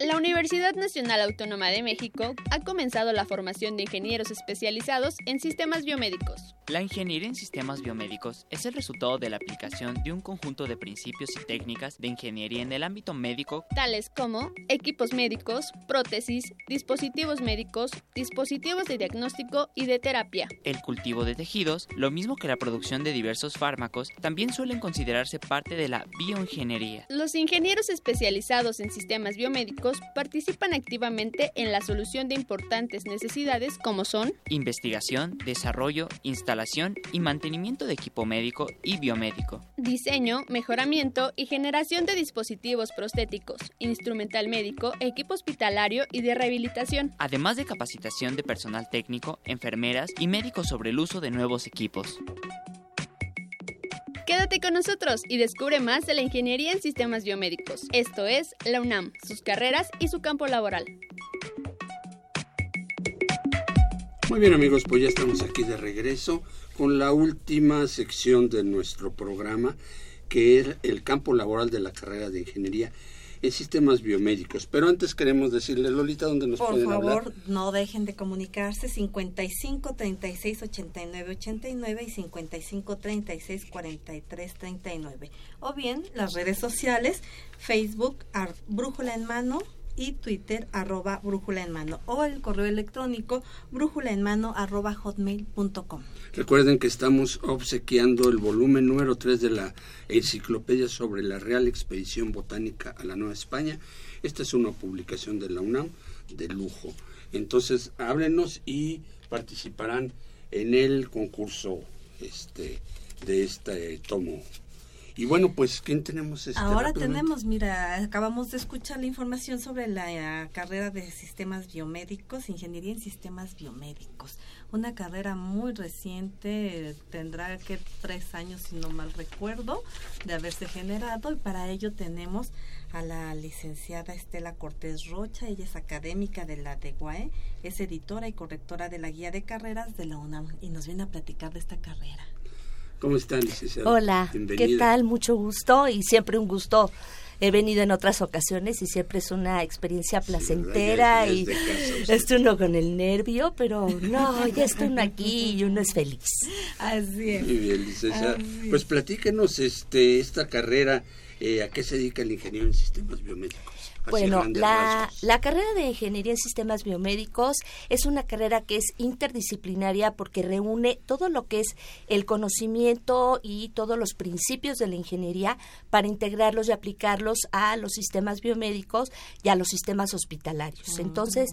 La Universidad Nacional Autónoma de México ha comenzado la formación de ingenieros especializados en sistemas biomédicos. La ingeniería en sistemas biomédicos es el resultado de la aplicación de un conjunto de principios y técnicas de ingeniería en el ámbito médico, tales como equipos médicos, prótesis, dispositivos médicos, dispositivos de diagnóstico y de terapia. El cultivo de tejidos, lo mismo que la producción de diversos fármacos, también suelen considerarse parte de la bioingeniería. Los ingenieros especializados en sistemas biomédicos participan activamente en la solución de importantes necesidades como son investigación, desarrollo, instalación y mantenimiento de equipo médico y biomédico, diseño, mejoramiento y generación de dispositivos prostéticos, instrumental médico, equipo hospitalario y de rehabilitación, además de capacitación de personal técnico, enfermeras y médicos sobre el uso de nuevos equipos. Quédate con nosotros y descubre más de la ingeniería en sistemas biomédicos. Esto es la UNAM, sus carreras y su campo laboral. Muy bien, amigos, pues ya estamos aquí de regreso con la última sección de nuestro programa, que es el campo laboral de la carrera de ingeniería en sistemas biomédicos. Pero antes queremos decirle, Lolita, ¿dónde nos Por pueden favor, hablar? Por favor, no dejen de comunicarse, cincuenta y cinco, treinta y seis, ochenta y nueve, ochenta y nueve y cincuenta y cinco, treinta y seis, cuarenta y tres, treinta y nueve. O bien, las redes sociales, Facebook, ar, Brújula en Mano, y Twitter, arroba Brújula en Mano. O el correo electrónico, brújulaenmano, arroba hotmail punto com. Recuerden que estamos obsequiando el volumen número tres de la enciclopedia sobre la Real Expedición Botánica a la Nueva España. Esta es una publicación de la UNAM de lujo. Entonces, háblenos y participarán en el concurso este de este tomo. Y bueno, pues, ¿quién tenemos? Este Ahora tenemos, mira, acabamos de escuchar la información sobre la uh, carrera de sistemas biomédicos, ingeniería en sistemas biomédicos. Una carrera muy reciente, eh, tendrá que tres años, si no mal recuerdo, de haberse generado. Y para ello tenemos a la licenciada Estela Cortés Rocha. Ella es académica de la D E U A E, es editora y correctora de la guía de carreras de la UNAM y nos viene a platicar de esta carrera. ¿Cómo están, licenciada? Hola, bienvenida. ¿Qué tal? Mucho gusto y siempre un gusto. He venido en otras ocasiones y siempre es una experiencia placentera, sí, ya, ya y casa, está uno con el nervio, pero no, ya está uno aquí y uno es feliz. Así es. Muy bien, licenciada. Pues platíquenos este, esta carrera Eh, ¿A qué se dedica el ingeniero en sistemas biomédicos? Así bueno, la, la carrera de ingeniería en sistemas biomédicos es una carrera que es interdisciplinaria porque reúne todo lo que es el conocimiento y todos los principios de la ingeniería para integrarlos y aplicarlos a los sistemas biomédicos y a los sistemas hospitalarios. Uh-huh. Entonces,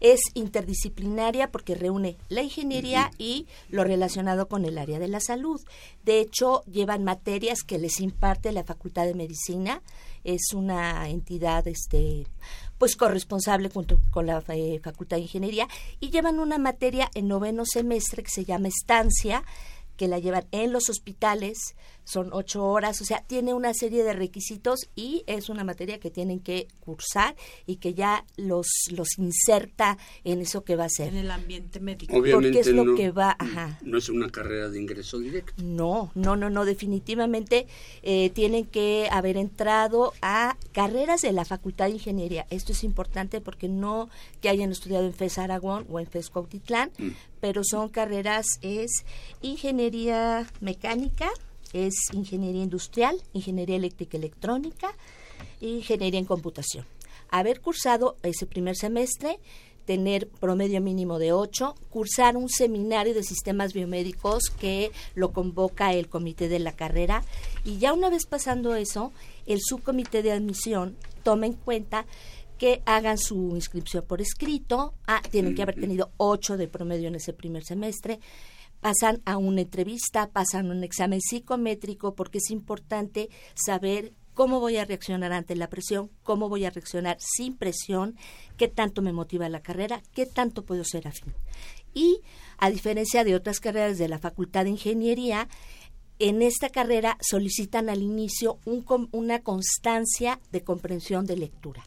es interdisciplinaria porque reúne la ingeniería uh-huh. y lo relacionado con el área de la salud. De hecho, llevan materias que les imparte la Facultad de Medicina. Es una entidad este pues corresponsable junto con la eh, Facultad de Ingeniería, y llevan una materia en noveno semestre que se llama estancia, que la llevan en los hospitales, son ocho horas, o sea, tiene una serie de requisitos y es una materia que tienen que cursar y que ya los los inserta en eso que va a ser. En el ambiente médico. Obviamente porque es no, lo que va, ajá. no es una carrera de ingreso directo. No, no, no, no, definitivamente eh, tienen que haber entrado a carreras de la Facultad de Ingeniería. Esto es importante porque no que hayan estudiado en FES Aragón o en FES Cuautitlán, mm. pero son carreras, es ingeniería mecánica, es ingeniería industrial, ingeniería eléctrica y electrónica, ingeniería en computación. Haber cursado ese primer semestre, tener promedio mínimo de ocho, cursar un seminario de sistemas biomédicos que lo convoca el comité de la carrera, y ya una vez pasando eso, el subcomité de admisión toma en cuenta que hagan su inscripción por escrito. Ah, tienen que haber tenido ocho de promedio en ese primer semestre. Pasan a una entrevista, pasan un examen psicométrico, porque es importante saber cómo voy a reaccionar ante la presión, cómo voy a reaccionar sin presión, qué tanto me motiva la carrera, qué tanto puedo ser afín. Y a diferencia de otras carreras de la Facultad de Ingeniería, en esta carrera solicitan al inicio un, una constancia de comprensión de lectura.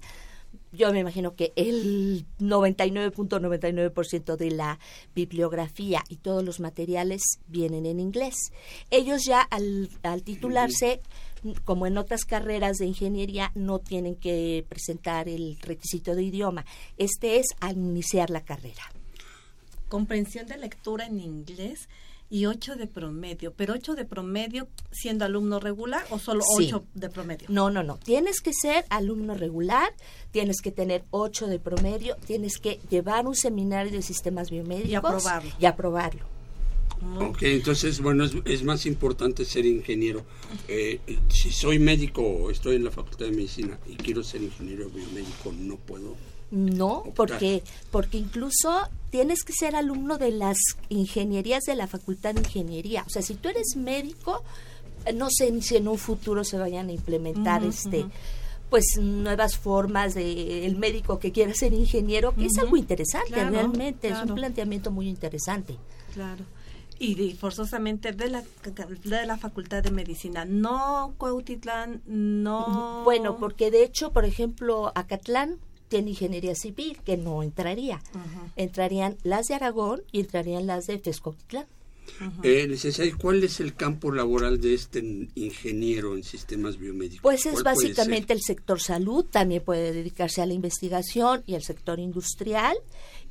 Yo me imagino que el noventa y nueve punto noventa y nueve por ciento de la bibliografía y todos los materiales vienen en inglés. Ellos ya al, al titularse, como en otras carreras de ingeniería, no tienen que presentar el requisito de idioma. Este es al iniciar la carrera. Comprensión de lectura en inglés y ocho de promedio. ¿Pero ocho de promedio siendo alumno regular o solo ocho sí. de promedio? No, no, no. Tienes que ser alumno regular, tienes que tener ocho de promedio, tienes que llevar un seminario de sistemas biomédicos. Y aprobarlo. Y aprobarlo. Ok, entonces, bueno, es, es más importante ser ingeniero. Eh, si soy médico, estoy en la Facultad de Medicina y quiero ser ingeniero biomédico, no puedo. No, porque porque incluso tienes que ser alumno de las ingenierías de la Facultad de Ingeniería. O sea, si tú eres médico, no sé si en un futuro se vayan a implementar uh-huh, este uh-huh. pues nuevas formas de el médico que quiera ser ingeniero, que uh-huh. es algo interesante, claro, realmente, claro. Es un planteamiento muy interesante. Claro. Y de, forzosamente de la de la Facultad de Medicina, no Cuautitlán, no. Bueno, porque de hecho, por ejemplo, Acatlán tiene ingeniería civil, que no entraría. Uh-huh. Entrarían las de Aragón y entrarían las de F E S Cuautitlán. Uh-huh. Eh, licenciada, ¿y cuál es el campo laboral de este ingeniero en sistemas biomédicos? Pues es básicamente el sector salud, también puede dedicarse a la investigación y al sector industrial,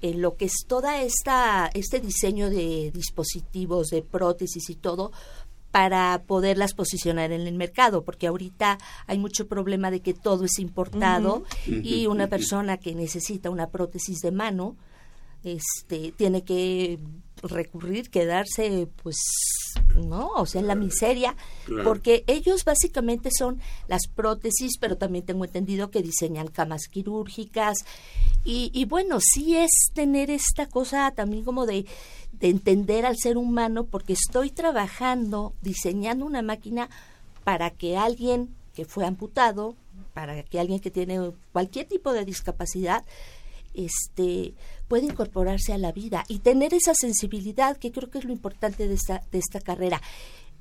en lo que es toda esta este diseño de dispositivos, de prótesis y todo, para poderlas posicionar en el mercado, porque ahorita hay mucho problema de que todo es importado uh-huh. y una persona que necesita una prótesis de mano este tiene que recurrir, quedarse, pues, no, o sea, en la miseria, claro. Porque ellos básicamente son las prótesis, pero también tengo entendido que diseñan camas quirúrgicas, y, y bueno, sí es tener esta cosa también como de, de entender al ser humano, porque estoy trabajando, diseñando una máquina para que alguien que fue amputado, para que alguien que tiene cualquier tipo de discapacidad, este puede incorporarse a la vida y tener esa sensibilidad, que creo que es lo importante de esta de esta carrera.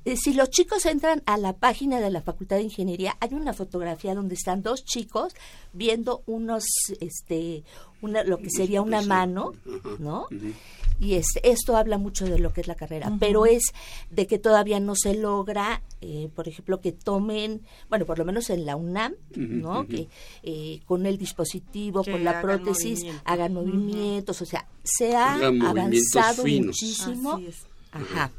Eh, si los chicos entran a la página de la Facultad de Ingeniería, hay una fotografía donde están dos chicos viendo unos este una lo que sería una mano, ¿no? Y este, esto habla mucho de lo que es la carrera, uh-huh. pero es de que todavía no se logra, eh, por ejemplo, que tomen, bueno, por lo menos en la UNAM, uh-huh, ¿no? Uh-huh. Que eh, con el dispositivo, que con la hagan prótesis, movimiento. hagan uh-huh. movimientos, o sea, se ha hagan avanzado muchísimo. Así es. Ajá.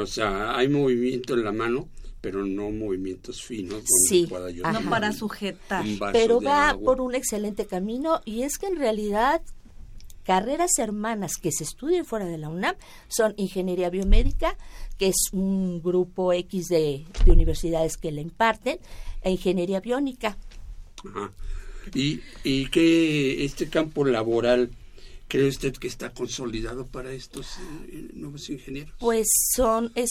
O sea, hay movimiento en la mano, pero no movimientos finos donde sí, pueda yo no para sujetar. Pero va agua. Por un excelente camino, y es que en realidad carreras hermanas que se estudian fuera de la UNAM son ingeniería biomédica, que es un grupo X de, de universidades que la imparten, e ingeniería biónica. Ajá. ¿Y, y qué este campo laboral cree usted que está consolidado para estos eh, nuevos ingenieros? Pues son es,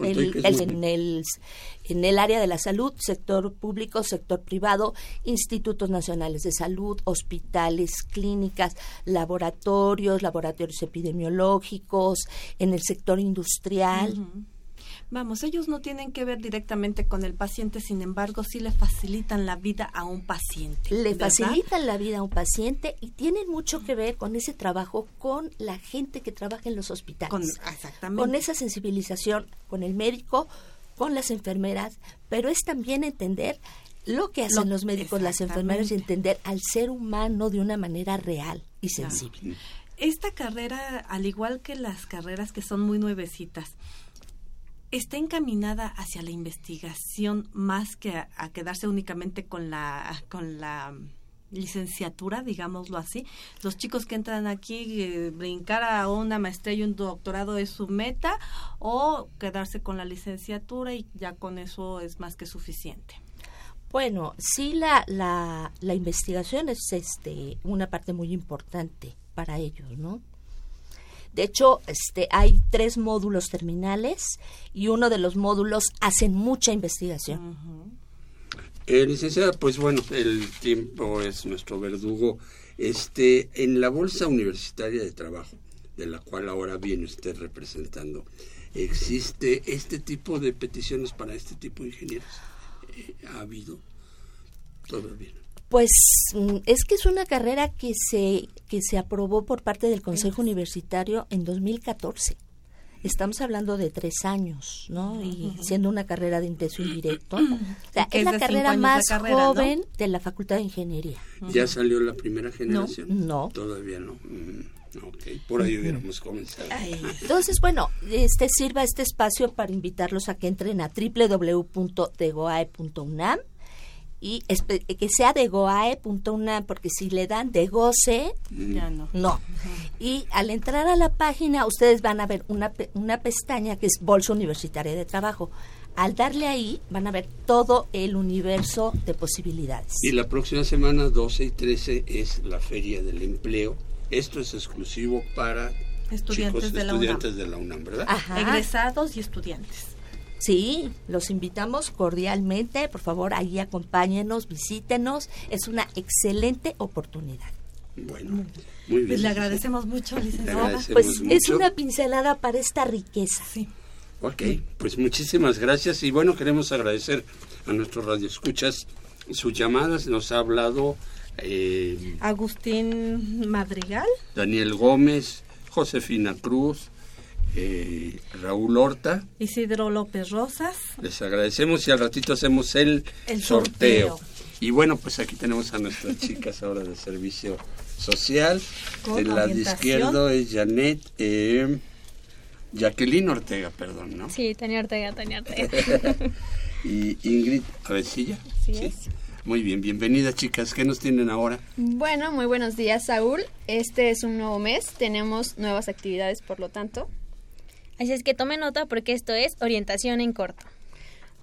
el, es el, en el en el área de la salud, sector público, sector privado, institutos nacionales de salud, hospitales, clínicas, laboratorios, laboratorios epidemiológicos, en el sector industrial. Uh-huh. Vamos, ellos no tienen que ver directamente con el paciente, sin embargo, sí le facilitan la vida a un paciente. Le ¿verdad? facilitan la vida a un paciente y tienen mucho que ver con ese trabajo con la gente que trabaja en los hospitales. Con, exactamente. Con esa sensibilización, con el médico, con las enfermeras, pero es también entender lo que hacen lo, los médicos, las enfermeras, y entender al ser humano de una manera real y sensible. Claro. Esta carrera, al igual que las carreras que son muy nuevecitas, está encaminada hacia la investigación más que a, a quedarse únicamente con la con la licenciatura, digámoslo así. Los chicos que entran aquí, eh, brincar a una maestría y un doctorado es su meta, o quedarse con la licenciatura y ya con eso es más que suficiente. Bueno, sí, la la, la investigación es este una parte muy importante para ellos, ¿no? De hecho, este, hay tres módulos terminales y uno de los módulos hacen mucha investigación. Uh-huh. Eh, licenciada, pues bueno, el tiempo es nuestro verdugo. Este, en la Bolsa Universitaria de Trabajo, de la cual ahora viene usted representando, ¿existe este tipo de peticiones para este tipo de ingenieros? Eh, ¿Ha habido? Todavía no. Pues es que es una carrera que se que se aprobó por parte del Consejo Universitario en dos mil catorce. Estamos hablando de tres años, ¿no? Y uh-huh. siendo una carrera de ingreso indirecto. Uh-huh. O sea, es, es la carrera más de carrera, joven, ¿no?, de la Facultad de Ingeniería. Uh-huh. ¿Ya salió la primera generación? No. no. Todavía no. Mm, okay. Por ahí hubiéramos uh-huh. comenzado. Ay. Entonces, bueno, este sirva este espacio para invitarlos a que entren a doble u doble u doble u punto degoae punto unam. Y espe- que sea de goae punto unam, porque si le dan de goce, ya no. no. Y al entrar a la página, ustedes van a ver una, pe- una pestaña que es Bolsa Universitaria de Trabajo. Al darle ahí, van a ver todo el universo de posibilidades. Y la próxima semana, doce y trece, es la Feria del Empleo. Esto es exclusivo para estudiantes, chicos, de, estudiantes la de la UNAM, ¿verdad? Ajá. Egresados y estudiantes. Sí, los invitamos cordialmente, por favor, ahí acompáñenos, visítenos, es una excelente oportunidad. Bueno, muy bien. Pues le agradecemos mucho, licenciada. Agradecemos pues mucho. Es una pincelada para esta riqueza. Sí. Ok, pues muchísimas gracias y bueno, queremos agradecer a nuestros radioescuchas sus llamadas, nos ha hablado eh, Agustín Madrigal, Daniel Gómez, Josefina Cruz, Eh, Raúl Horta, Isidro López Rosas. Les agradecemos y al ratito hacemos el, el sorteo. sorteo. Y bueno, pues aquí tenemos a nuestras chicas ahora de servicio social. De la de izquierdo es Janet, eh, Jacqueline Ortega, perdón, ¿no? Sí, Tania Ortega, Tania Ortega. Y Ingrid Avesilla. Así ¿sí? es. Muy bien, bienvenidas chicas, ¿qué nos tienen ahora? Bueno, muy buenos días, Saúl. Este es un nuevo mes, tenemos nuevas actividades, por lo tanto. Así es que tomen nota porque esto es orientación en corto.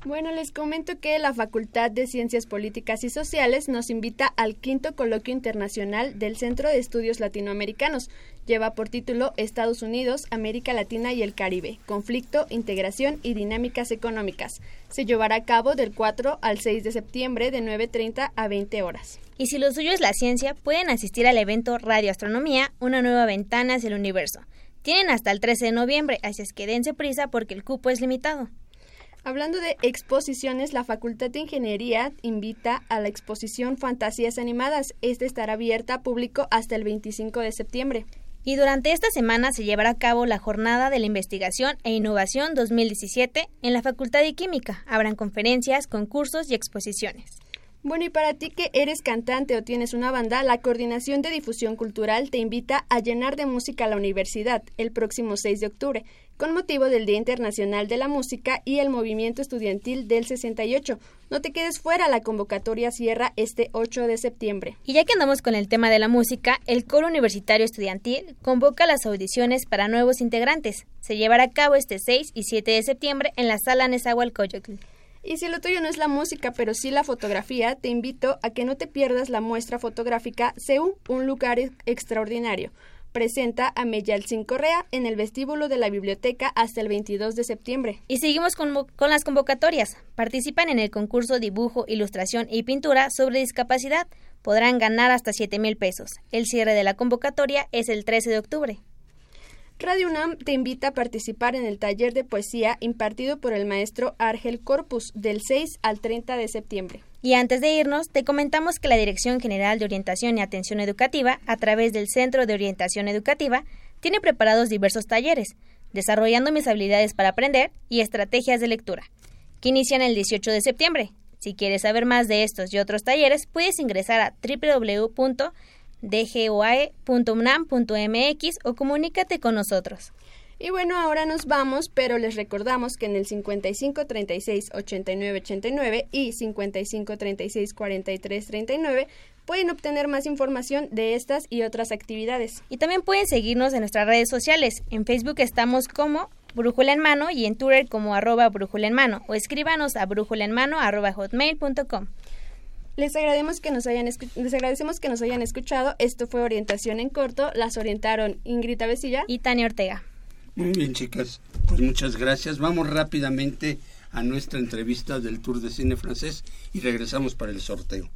Bueno, les comento que la Facultad de Ciencias Políticas y Sociales nos invita al quinto Coloquio Internacional del Centro de Estudios Latinoamericanos. Lleva por título Estados Unidos, América Latina y el Caribe, conflicto, integración y dinámicas económicas. Se llevará a cabo del cuatro al seis de septiembre de nueve treinta a veinte horas. Y si lo suyo es la ciencia, pueden asistir al evento Radioastronomía, una nueva ventana hacia el universo. Tienen hasta el trece de noviembre, así es que dense prisa porque el cupo es limitado. Hablando de exposiciones, la Facultad de Ingeniería invita a la exposición Fantasías Animadas. Esta estará abierta a público hasta el veinticinco de septiembre. Y durante esta semana se llevará a cabo la Jornada de la Investigación e Innovación dos mil diecisiete en la Facultad de Química. Habrán conferencias, concursos y exposiciones. Bueno, y para ti que eres cantante o tienes una banda, la Coordinación de Difusión Cultural te invita a llenar de música la universidad el próximo seis de octubre. con motivo del Día Internacional de la Música y el Movimiento Estudiantil del sesenta y ocho. No te quedes fuera, la convocatoria cierra este ocho de septiembre. Y ya que andamos con el tema de la música, el Coro Universitario Estudiantil convoca las audiciones para nuevos integrantes. Se llevará a cabo este seis y siete de septiembre en la Sala Nezahualcóyotl. Y si lo tuyo no es la música, pero sí la fotografía, te invito a que no te pierdas la muestra fotográfica C E U, un lugar ex- extraordinario. Presenta a Meyalcín Correa en el vestíbulo de la biblioteca hasta el veintidós de septiembre. Y seguimos con, con las convocatorias. Participan en el concurso Dibujo, Ilustración y Pintura sobre Discapacidad. Podrán ganar hasta siete mil pesos. El cierre de la convocatoria es el trece de octubre. Radio UNAM te invita a participar en el taller de poesía impartido por el maestro Argel Corpus del seis al treinta de septiembre. Y antes de irnos, te comentamos que la Dirección General de Orientación y Atención Educativa, a través del Centro de Orientación Educativa, tiene preparados diversos talleres, Desarrollando mis habilidades para aprender y estrategias de lectura, que inician el dieciocho de septiembre. Si quieres saber más de estos y otros talleres, puedes ingresar a doble u doble u doble u punto d g o a e punto u n a m punto m x o comunícate con nosotros. Y bueno, ahora nos vamos, pero les recordamos que en el cincuenta y cinco, treinta y seis, ochenta y nueve, ochenta y nueve y cincuenta y cinco, treinta y seis, cuarenta y tres, treinta y nueve pueden obtener más información de estas y otras actividades. Y también pueden seguirnos en nuestras redes sociales. En Facebook estamos como Brújula en Mano y en Twitter como arroba Brújula en Mano, o escríbanos a brújulaenmano arroba hotmail punto com. Les agradecemos que nos hayan escu- les agradecemos que nos hayan escuchado. Esto fue Orientación en Corto. Las orientaron Ingrid Avesilla y Tania Ortega. Muy bien, chicas. Pues muchas gracias. Vamos rápidamente a nuestra entrevista del Tour de Cine Francés y regresamos para el sorteo.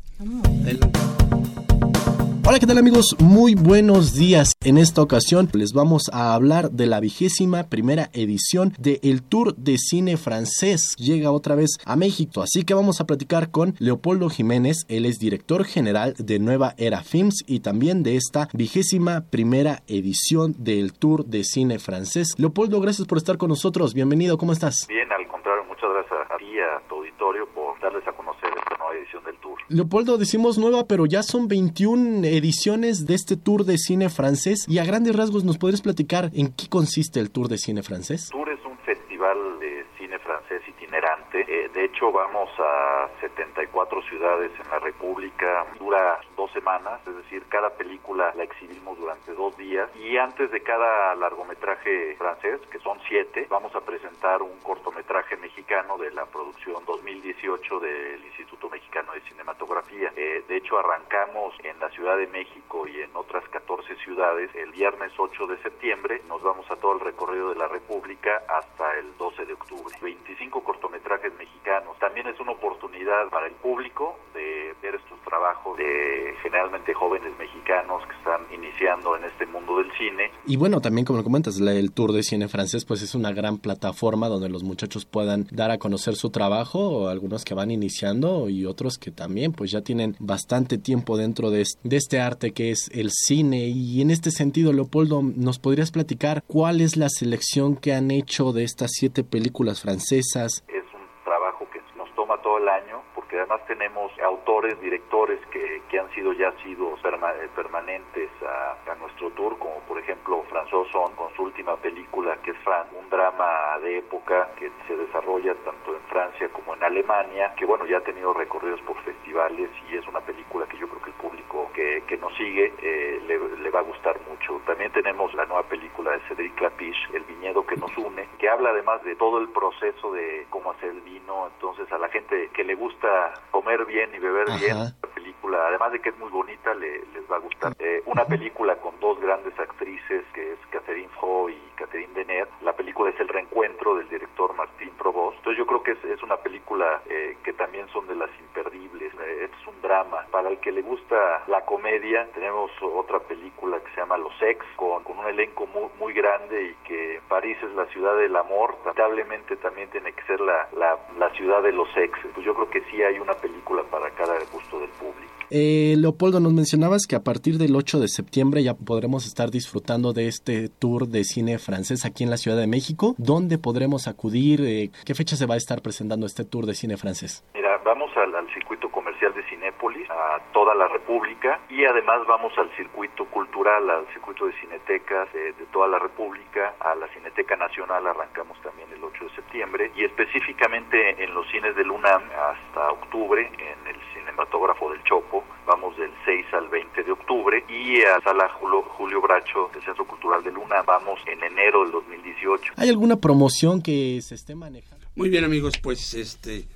Hola, ¿qué tal, amigos? Muy buenos días. En esta ocasión les vamos a hablar de la vigésima primera edición de el Tour de Cine Francés. Llega otra vez a México, así que vamos a platicar con Leopoldo Jiménez. Él es director general de Nueva Era Films y también de esta vigésima primera edición del Tour de Cine Francés. Leopoldo, gracias por estar con nosotros. Bienvenido, ¿cómo estás? Bien, al contrario, muchas gracias a ti, a tu auditorio, por darles a conocer esta nueva edición del Tour. Leopoldo, decimos nueva, pero ya son veintiuna ediciones de este Tour de Cine Francés, y a grandes rasgos nos podrías platicar en qué consiste el Tour de Cine Francés. Tour es un festival de cine francés itinerante, eh, de hecho vamos a setenta y cuatro ciudades en la República, dura dos semanas, es decir, cada película la exhibimos durante dos días, y antes de cada largometraje francés, que son siete, vamos a presentar un cortometraje mexicano de la producción dos mil dieciocho del Instituto Mexicano de Cinematografía. Eh, de hecho, arrancamos en la Ciudad de México y en otras catorce ciudades. El viernes ocho de septiembre nos vamos a todo el recorrido de la República hasta el doce de octubre. veinticinco cortometrajes mexicanos. También es una oportunidad para el público de ver estos trabajos de generalmente jóvenes mexicanos que están iniciando en este mundo del cine. Y bueno, también como lo comentas, el Tour de Cine Francés pues es una gran plataforma donde los muchachos puedan dar a conocer su trabajo, algunos que van iniciando y otros que también pues ya tienen bastante tiempo dentro de este arte que es el cine. Y en este sentido, Leopoldo, ¿nos podrías platicar cuál es la selección que han hecho de estas siete películas francesas? Es un trabajo que nos toma todo el año, porque además tenemos autores, directores que, que han sido ya sido perma, permanentes a, a nuestro tour, como por ejemplo François Ozon con su última película que es Fran, un drama de época que se desarrolla tanto en Francia como en Alemania, que bueno, ya ha tenido recorridos por festivales y es una película que yo creo que el público que, que nos sigue eh, le, le va a gustar mucho. También tenemos la nueva película de Cédric Klapisch, El viñedo que nos une, que habla además de todo el proceso de cómo hacer el vino. Entonces, a la gente que le gusta comer bien y beber Ajá. bien, la película, además de que es muy bonita, le, les va a gustar. Eh, una película con dos grandes actrices, que es Catherine Deneuve y Catherine Deneuve. La película es El reencuentro, del director Martin Provost. Entonces yo creo que es, es una película eh, que también son de las imperdibles. Eh, es un drama. Para el que le gusta la comedia, tenemos otra película que se llama Los Ex, con, con un elenco muy, muy grande, y que París es la ciudad del amor. Lamentablemente también tiene que ser la, la, la ciudad de los ex. Pues yo creo que sí hay una película para cada gusto del público. Eh, Leopoldo, nos mencionabas que a partir del ocho de septiembre ya podremos estar disfrutando de este Tour de Cine Francés aquí en la Ciudad de México. ¿Dónde podremos acudir? Eh, ¿Qué fecha se va a estar presentando este Tour de Cine Francés? Mira, vamos al, al circuito comercial Social de Cinépolis a toda la República, y además vamos al circuito cultural, al circuito de cinetecas de, de toda la República, a la Cineteca Nacional arrancamos también el ocho de septiembre, y específicamente en los cines del UNAM hasta octubre, en el Cinematógrafo del Chopo, vamos del seis al veinte de octubre, y a Sala Julio, Julio Bracho, del Centro Cultural del UNAM, vamos en enero del dos mil dieciocho. ¿Hay alguna promoción que se esté manejando? Muy bien, amigos, pues este...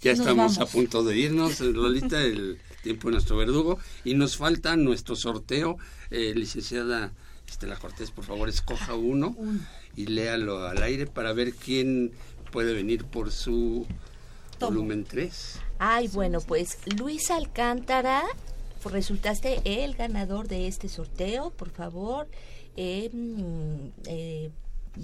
ya nos estamos vamos. A punto de irnos, Lolita, el tiempo de nuestro verdugo, y nos falta nuestro sorteo. Eh, licenciada Estela Cortés, por favor, escoja uno y léalo al aire para ver quién puede venir por su Tomo. Volumen tres. Ay, bueno, pues Luis Alcántara, resultaste el ganador de este sorteo, por favor. Eh, eh,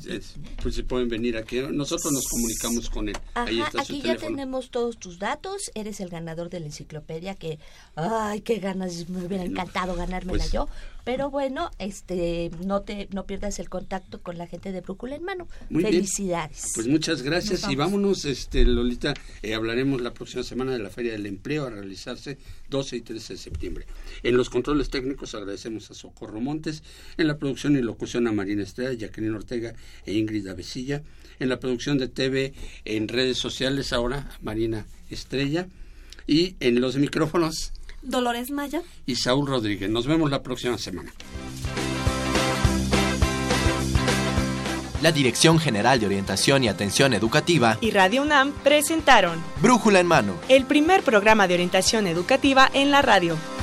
Es, pues si pueden venir aquí, nosotros nos comunicamos con él. Ajá, ahí está su aquí teléfono. Ya tenemos todos tus datos, eres el ganador de la enciclopedia, que ay, qué ganas, me hubiera encantado ganármela pues, yo, pero bueno, este no te no pierdas el contacto con la gente de Brújula en Mano. Felicidades. Bien. Pues muchas gracias y vámonos, este Lolita, eh, hablaremos la próxima semana de la Feria del Empleo a realizarse doce y trece de septiembre. En los controles técnicos agradecemos a Socorro Montes, en la producción y locución a Marina Estrella, Jacqueline Ortega e Ingrid Avesilla, en la producción de T V en redes sociales ahora a Marina Estrella, y en los micrófonos Dolores Maya y Saúl Rodríguez. Nos vemos la próxima semana. La Dirección General de Orientación y Atención Educativa y Radio UNAM presentaron Brújula en Mano, el primer programa de orientación educativa en la radio.